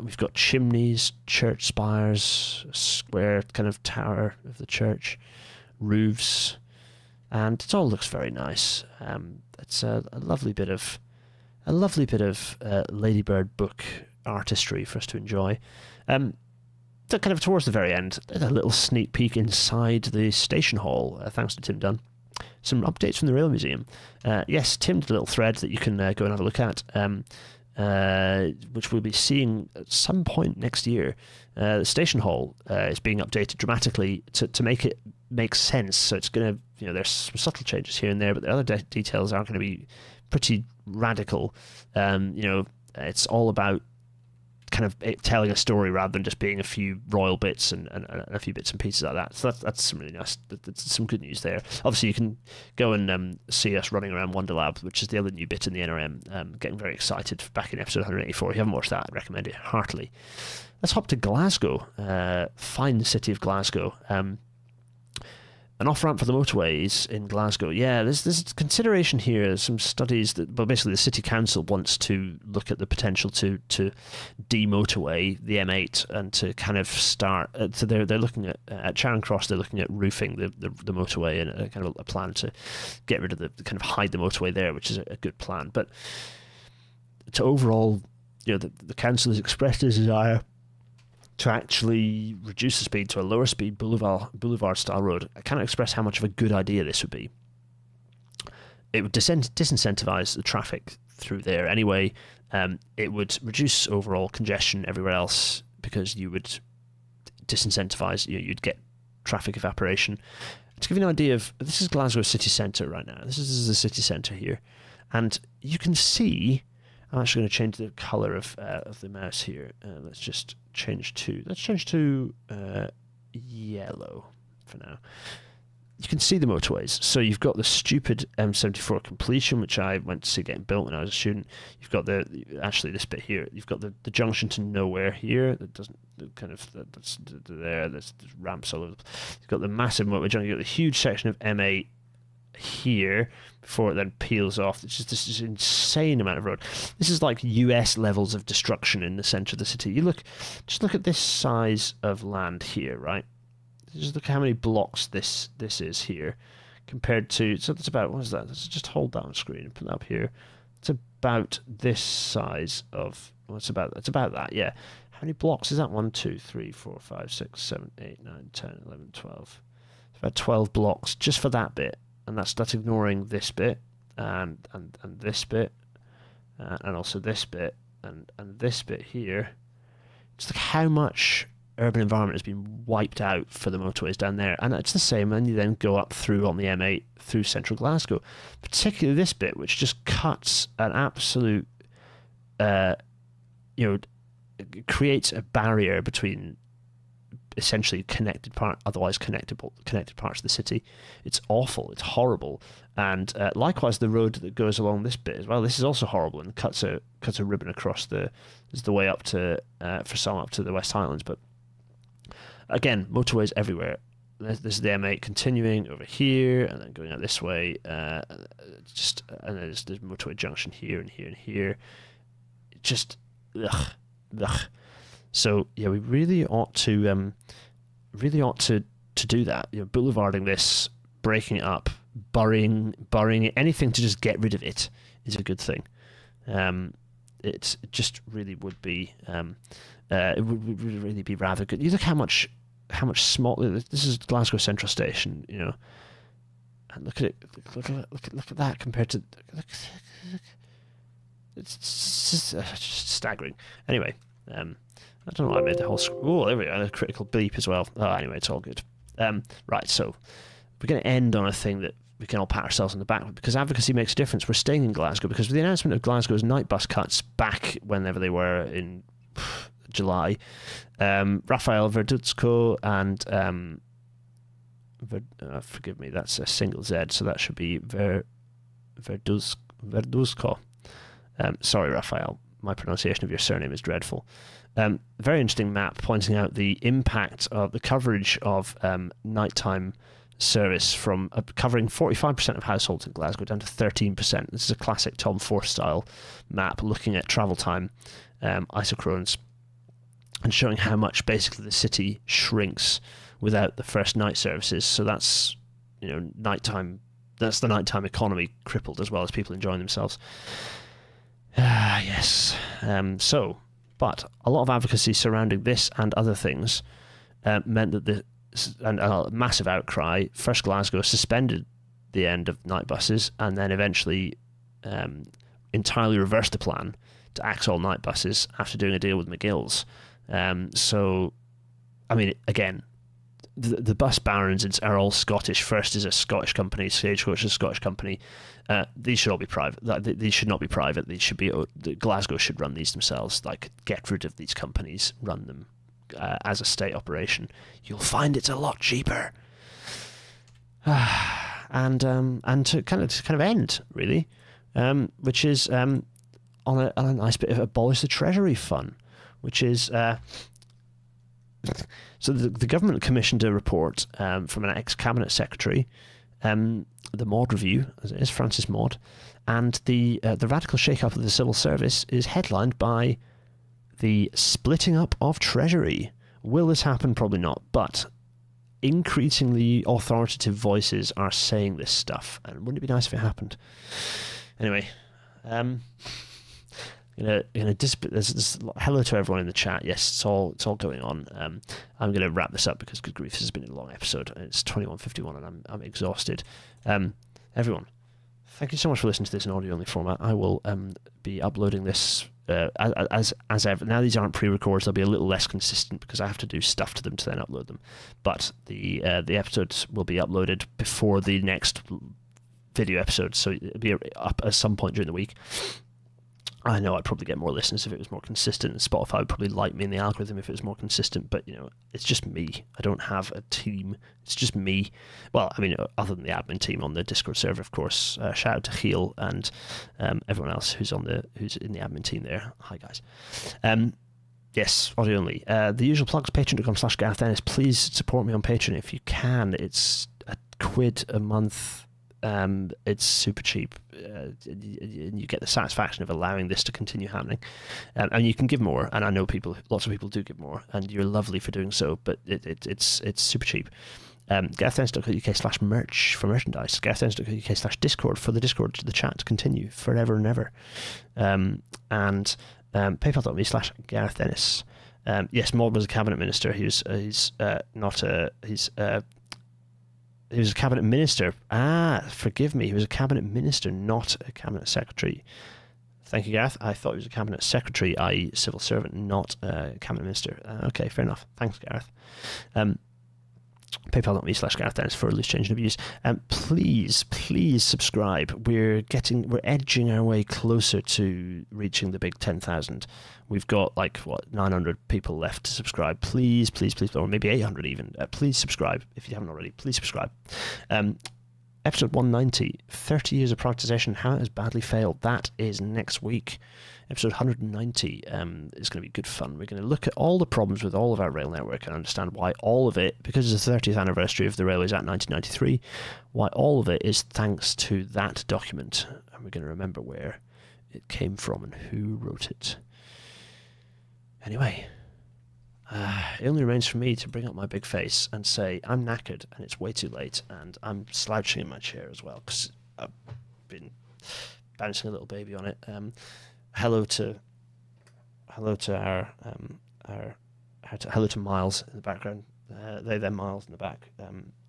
We've got chimneys, church spires, square kind of tower of the church, roofs, and it all looks very nice. It's a lovely bit of Ladybird book artistry for us to enjoy. Kind of towards the very end, a little sneak peek inside the station hall, thanks to Tim Dunn. Some updates from the Rail Museum. Yes, Tim did a little thread that you can go and have a look at, which we'll be seeing at some point next year. The station hall is being updated dramatically to make it make sense, so it's going to, you know, there's some subtle changes here and there, but the other details are going to be pretty radical. You know, it's all about kind of it telling a story rather than just being a few royal bits and a few bits and pieces like that. So that's some really nice, that's some good news there. Obviously, you can go and see us running around Wonderlab, which is the other new bit in the NRM. Getting very excited back in episode 184. If you haven't watched that, I recommend it heartily. Let's hop to Glasgow, fine city of Glasgow. An off-ramp for the motorways in Glasgow. Yeah, there's consideration here. There's some studies that, but basically the City Council wants to look at the potential to de-motorway the M8 and to kind of start. So they're looking at Charing Cross. They're looking at roofing the motorway, and kind of a plan to get rid of the kind of hide the motorway there, which is a good plan. But to overall, you know, the council has expressed a desire to actually reduce the speed to a lower speed boulevard style road. I cannot express how much of a good idea this would be. It would disincentivize the traffic through there anyway. It would reduce overall congestion everywhere else because you would disincentivize, you'd get traffic evaporation. to give you an idea of, this is Glasgow city centre right now. This is the city centre here. And you can see, I'm actually going to change the colour of the mouse here. Let's just change to, yellow for now. You can see the motorways. So you've got the stupid M74 completion, which I went to see getting built when I was a student. You've got actually this bit here. You've got the junction to nowhere here. That doesn't kind of that's there. There's ramps all over. You've got the massive motorway junction. You've got the huge section of M8 here before it then peels off. It's just this insane amount of road. This is like US levels of destruction in the centre of the city. You look, just look at this size of land here, right? Just look how many blocks this is here compared to, so that's about, what is that? Let's just hold that on screen and put that up here. It's about this size of, well, it's about that, yeah. How many blocks is that? 1, 2, 3, 4, 5, 6, 7, 8, 9, 10, 11, 12. It's about 12 blocks just for that bit. And that's ignoring this bit and this bit and also this bit and this bit here. It's like how much urban environment has been wiped out for the motorways down there, and it's the same. And you then go up through on the M8 through central Glasgow, particularly this bit, which just cuts an absolute, it creates a barrier between essentially otherwise connected parts of the city. It's awful. It's horrible. And likewise, the road that goes along this bit as well. This is also horrible and cuts a ribbon across the way up to for some up to the West Highlands, but. Again, motorways everywhere. This is the M8 continuing over here, and then going out this way. And there's motorway junction here and here and here. Just ugh, ugh. So yeah, we really ought to do that. You know, boulevarding this, breaking it up, burying it. Anything to just get rid of it is a good thing. It just really would be. It would really be rather good. You look how much smaller. This is Glasgow Central Station, you know, and look at it. Look at that compared to. Look. It's just staggering. Anyway, I don't know why I made the whole. Oh, there we go. A critical beep as well. Oh, anyway, it's all good. Right, so we're going to end on a thing that we can all pat ourselves on the back because advocacy makes a difference. We're staying in Glasgow because with the announcement of Glasgow's night bus cuts back whenever they were in. July, Rafael Verduzco and forgive me, that's a single Z, so that should be Verduzco. Sorry, Rafael, my pronunciation of your surname is dreadful. Very interesting map pointing out the impact of the coverage of nighttime service from covering 45% of households in Glasgow down to 13%. This is a classic Tom Forth style map looking at travel time, isochrones, and showing how much basically the city shrinks without the first night services. So that's, you know, nighttime. That's the nighttime economy crippled as well as people enjoying themselves. Yes. But a lot of advocacy surrounding this and other things meant that a massive outcry. First, Glasgow suspended the end of night buses, and then eventually entirely reversed the plan to axe all night buses after doing a deal with McGill's. So, I mean, again, the bus barons are all Scottish. First is a Scottish company, Stagecoach is a Scottish company. These should all be private. These should not be private. These should be, Glasgow should run these themselves. Like, get rid of these companies, run them as a state operation. You'll find it's a lot cheaper. And to kind of end, really, which is on a nice bit of abolish the Treasury fund. Which is, so the government commissioned a report from an ex-cabinet secretary, the Maud Review, as it is, Francis Maud, and the radical shake-up of the civil service is headlined by the splitting up of Treasury. Will this happen? Probably not, but increasingly authoritative voices are saying this stuff, and wouldn't it be nice if it happened? Anyway, there's hello to everyone in the chat. Yes, it's all going on. I'm going to wrap this up because good grief, this has been a long episode. It's 21:51 and I'm exhausted. Everyone, thank you so much for listening to this in audio only format. I will be uploading this as ever. Now these aren't pre-recorded, so they'll be a little less consistent because I have to do stuff to them to then upload them. But the episodes will be uploaded before the next video episode, so it'll be up at some point during the week. I know I'd probably get more listeners if it was more consistent, and Spotify would probably like me in the algorithm if it was more consistent, but, you know, it's just me. I don't have a team. It's just me. Well, I mean, other than the admin team on the Discord server, of course. Shout out to Heel and everyone else who's in the admin team there. Hi, guys. Yes, audio only. The usual plugs, patreon.com/GarethDennis. Please support me on Patreon if you can. It's £1 a month. It's super cheap, and you get the satisfaction of allowing this to continue happening, and you can give more, and I know people, lots of people do give more, and you're lovely for doing so, but it's super cheap. GarethDennis.co.uk/merch for merchandise, GarethDennis.co.uk/discord for the Discord, the chat to continue forever and ever, and paypal.me/GarethDennis. Yes, Maude was a cabinet minister. He was a cabinet minister. Ah, forgive me. He was a cabinet minister, not a cabinet secretary. Thank you, Gareth. I thought he was a cabinet secretary, i.e. civil servant, not a cabinet minister. Okay, fair enough. Thanks, Gareth. PayPal.me/GarethDennis for loose change and abuse. Please, please subscribe. We're edging our way closer to reaching the big 10,000. We've got like what 900 people left to subscribe. Please, please, please, or maybe 800 even. Please subscribe if you haven't already. Please subscribe. Episode 190, 30 years of privatisation, how it has badly failed. That is next week. Episode 190 is going to be good fun. We're going to look at all the problems with all of our rail network and understand why all of it, because it's the 30th anniversary of the Railways Act 1993, why all of it is thanks to that document. And we're going to remember where it came from and who wrote it. Anyway, it only remains for me to bring up my big face and say I'm knackered and it's way too late and I'm slouching in my chair as well because I've been bouncing a little baby on it. Hello to Miles in the background. They then Miles in the back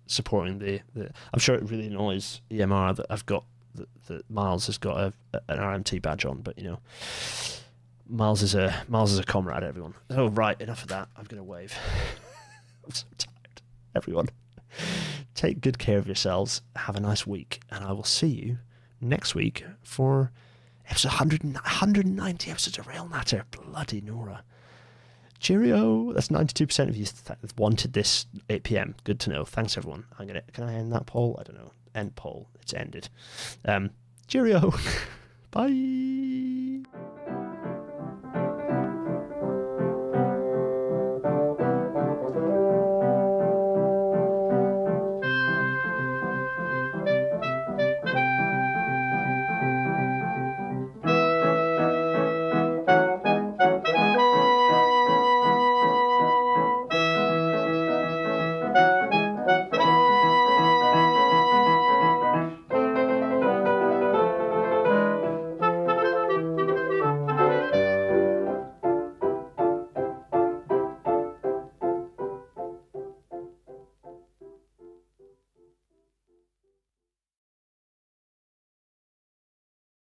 supporting the. I'm sure it really annoys EMR that I've got that Miles has got an RMT badge on, but you know. Miles is a comrade, everyone. Oh, right, enough of that. I'm going to wave. I'm so tired. Everyone, take good care of yourselves. Have a nice week, and I will see you next week for episode 190 episodes of Railnatter. Bloody Nora. Cheerio. That's 92% of you wanted this 8 PM. Good to know. Thanks, everyone. Can I end that poll? I don't know. End poll. It's ended. Cheerio. Bye.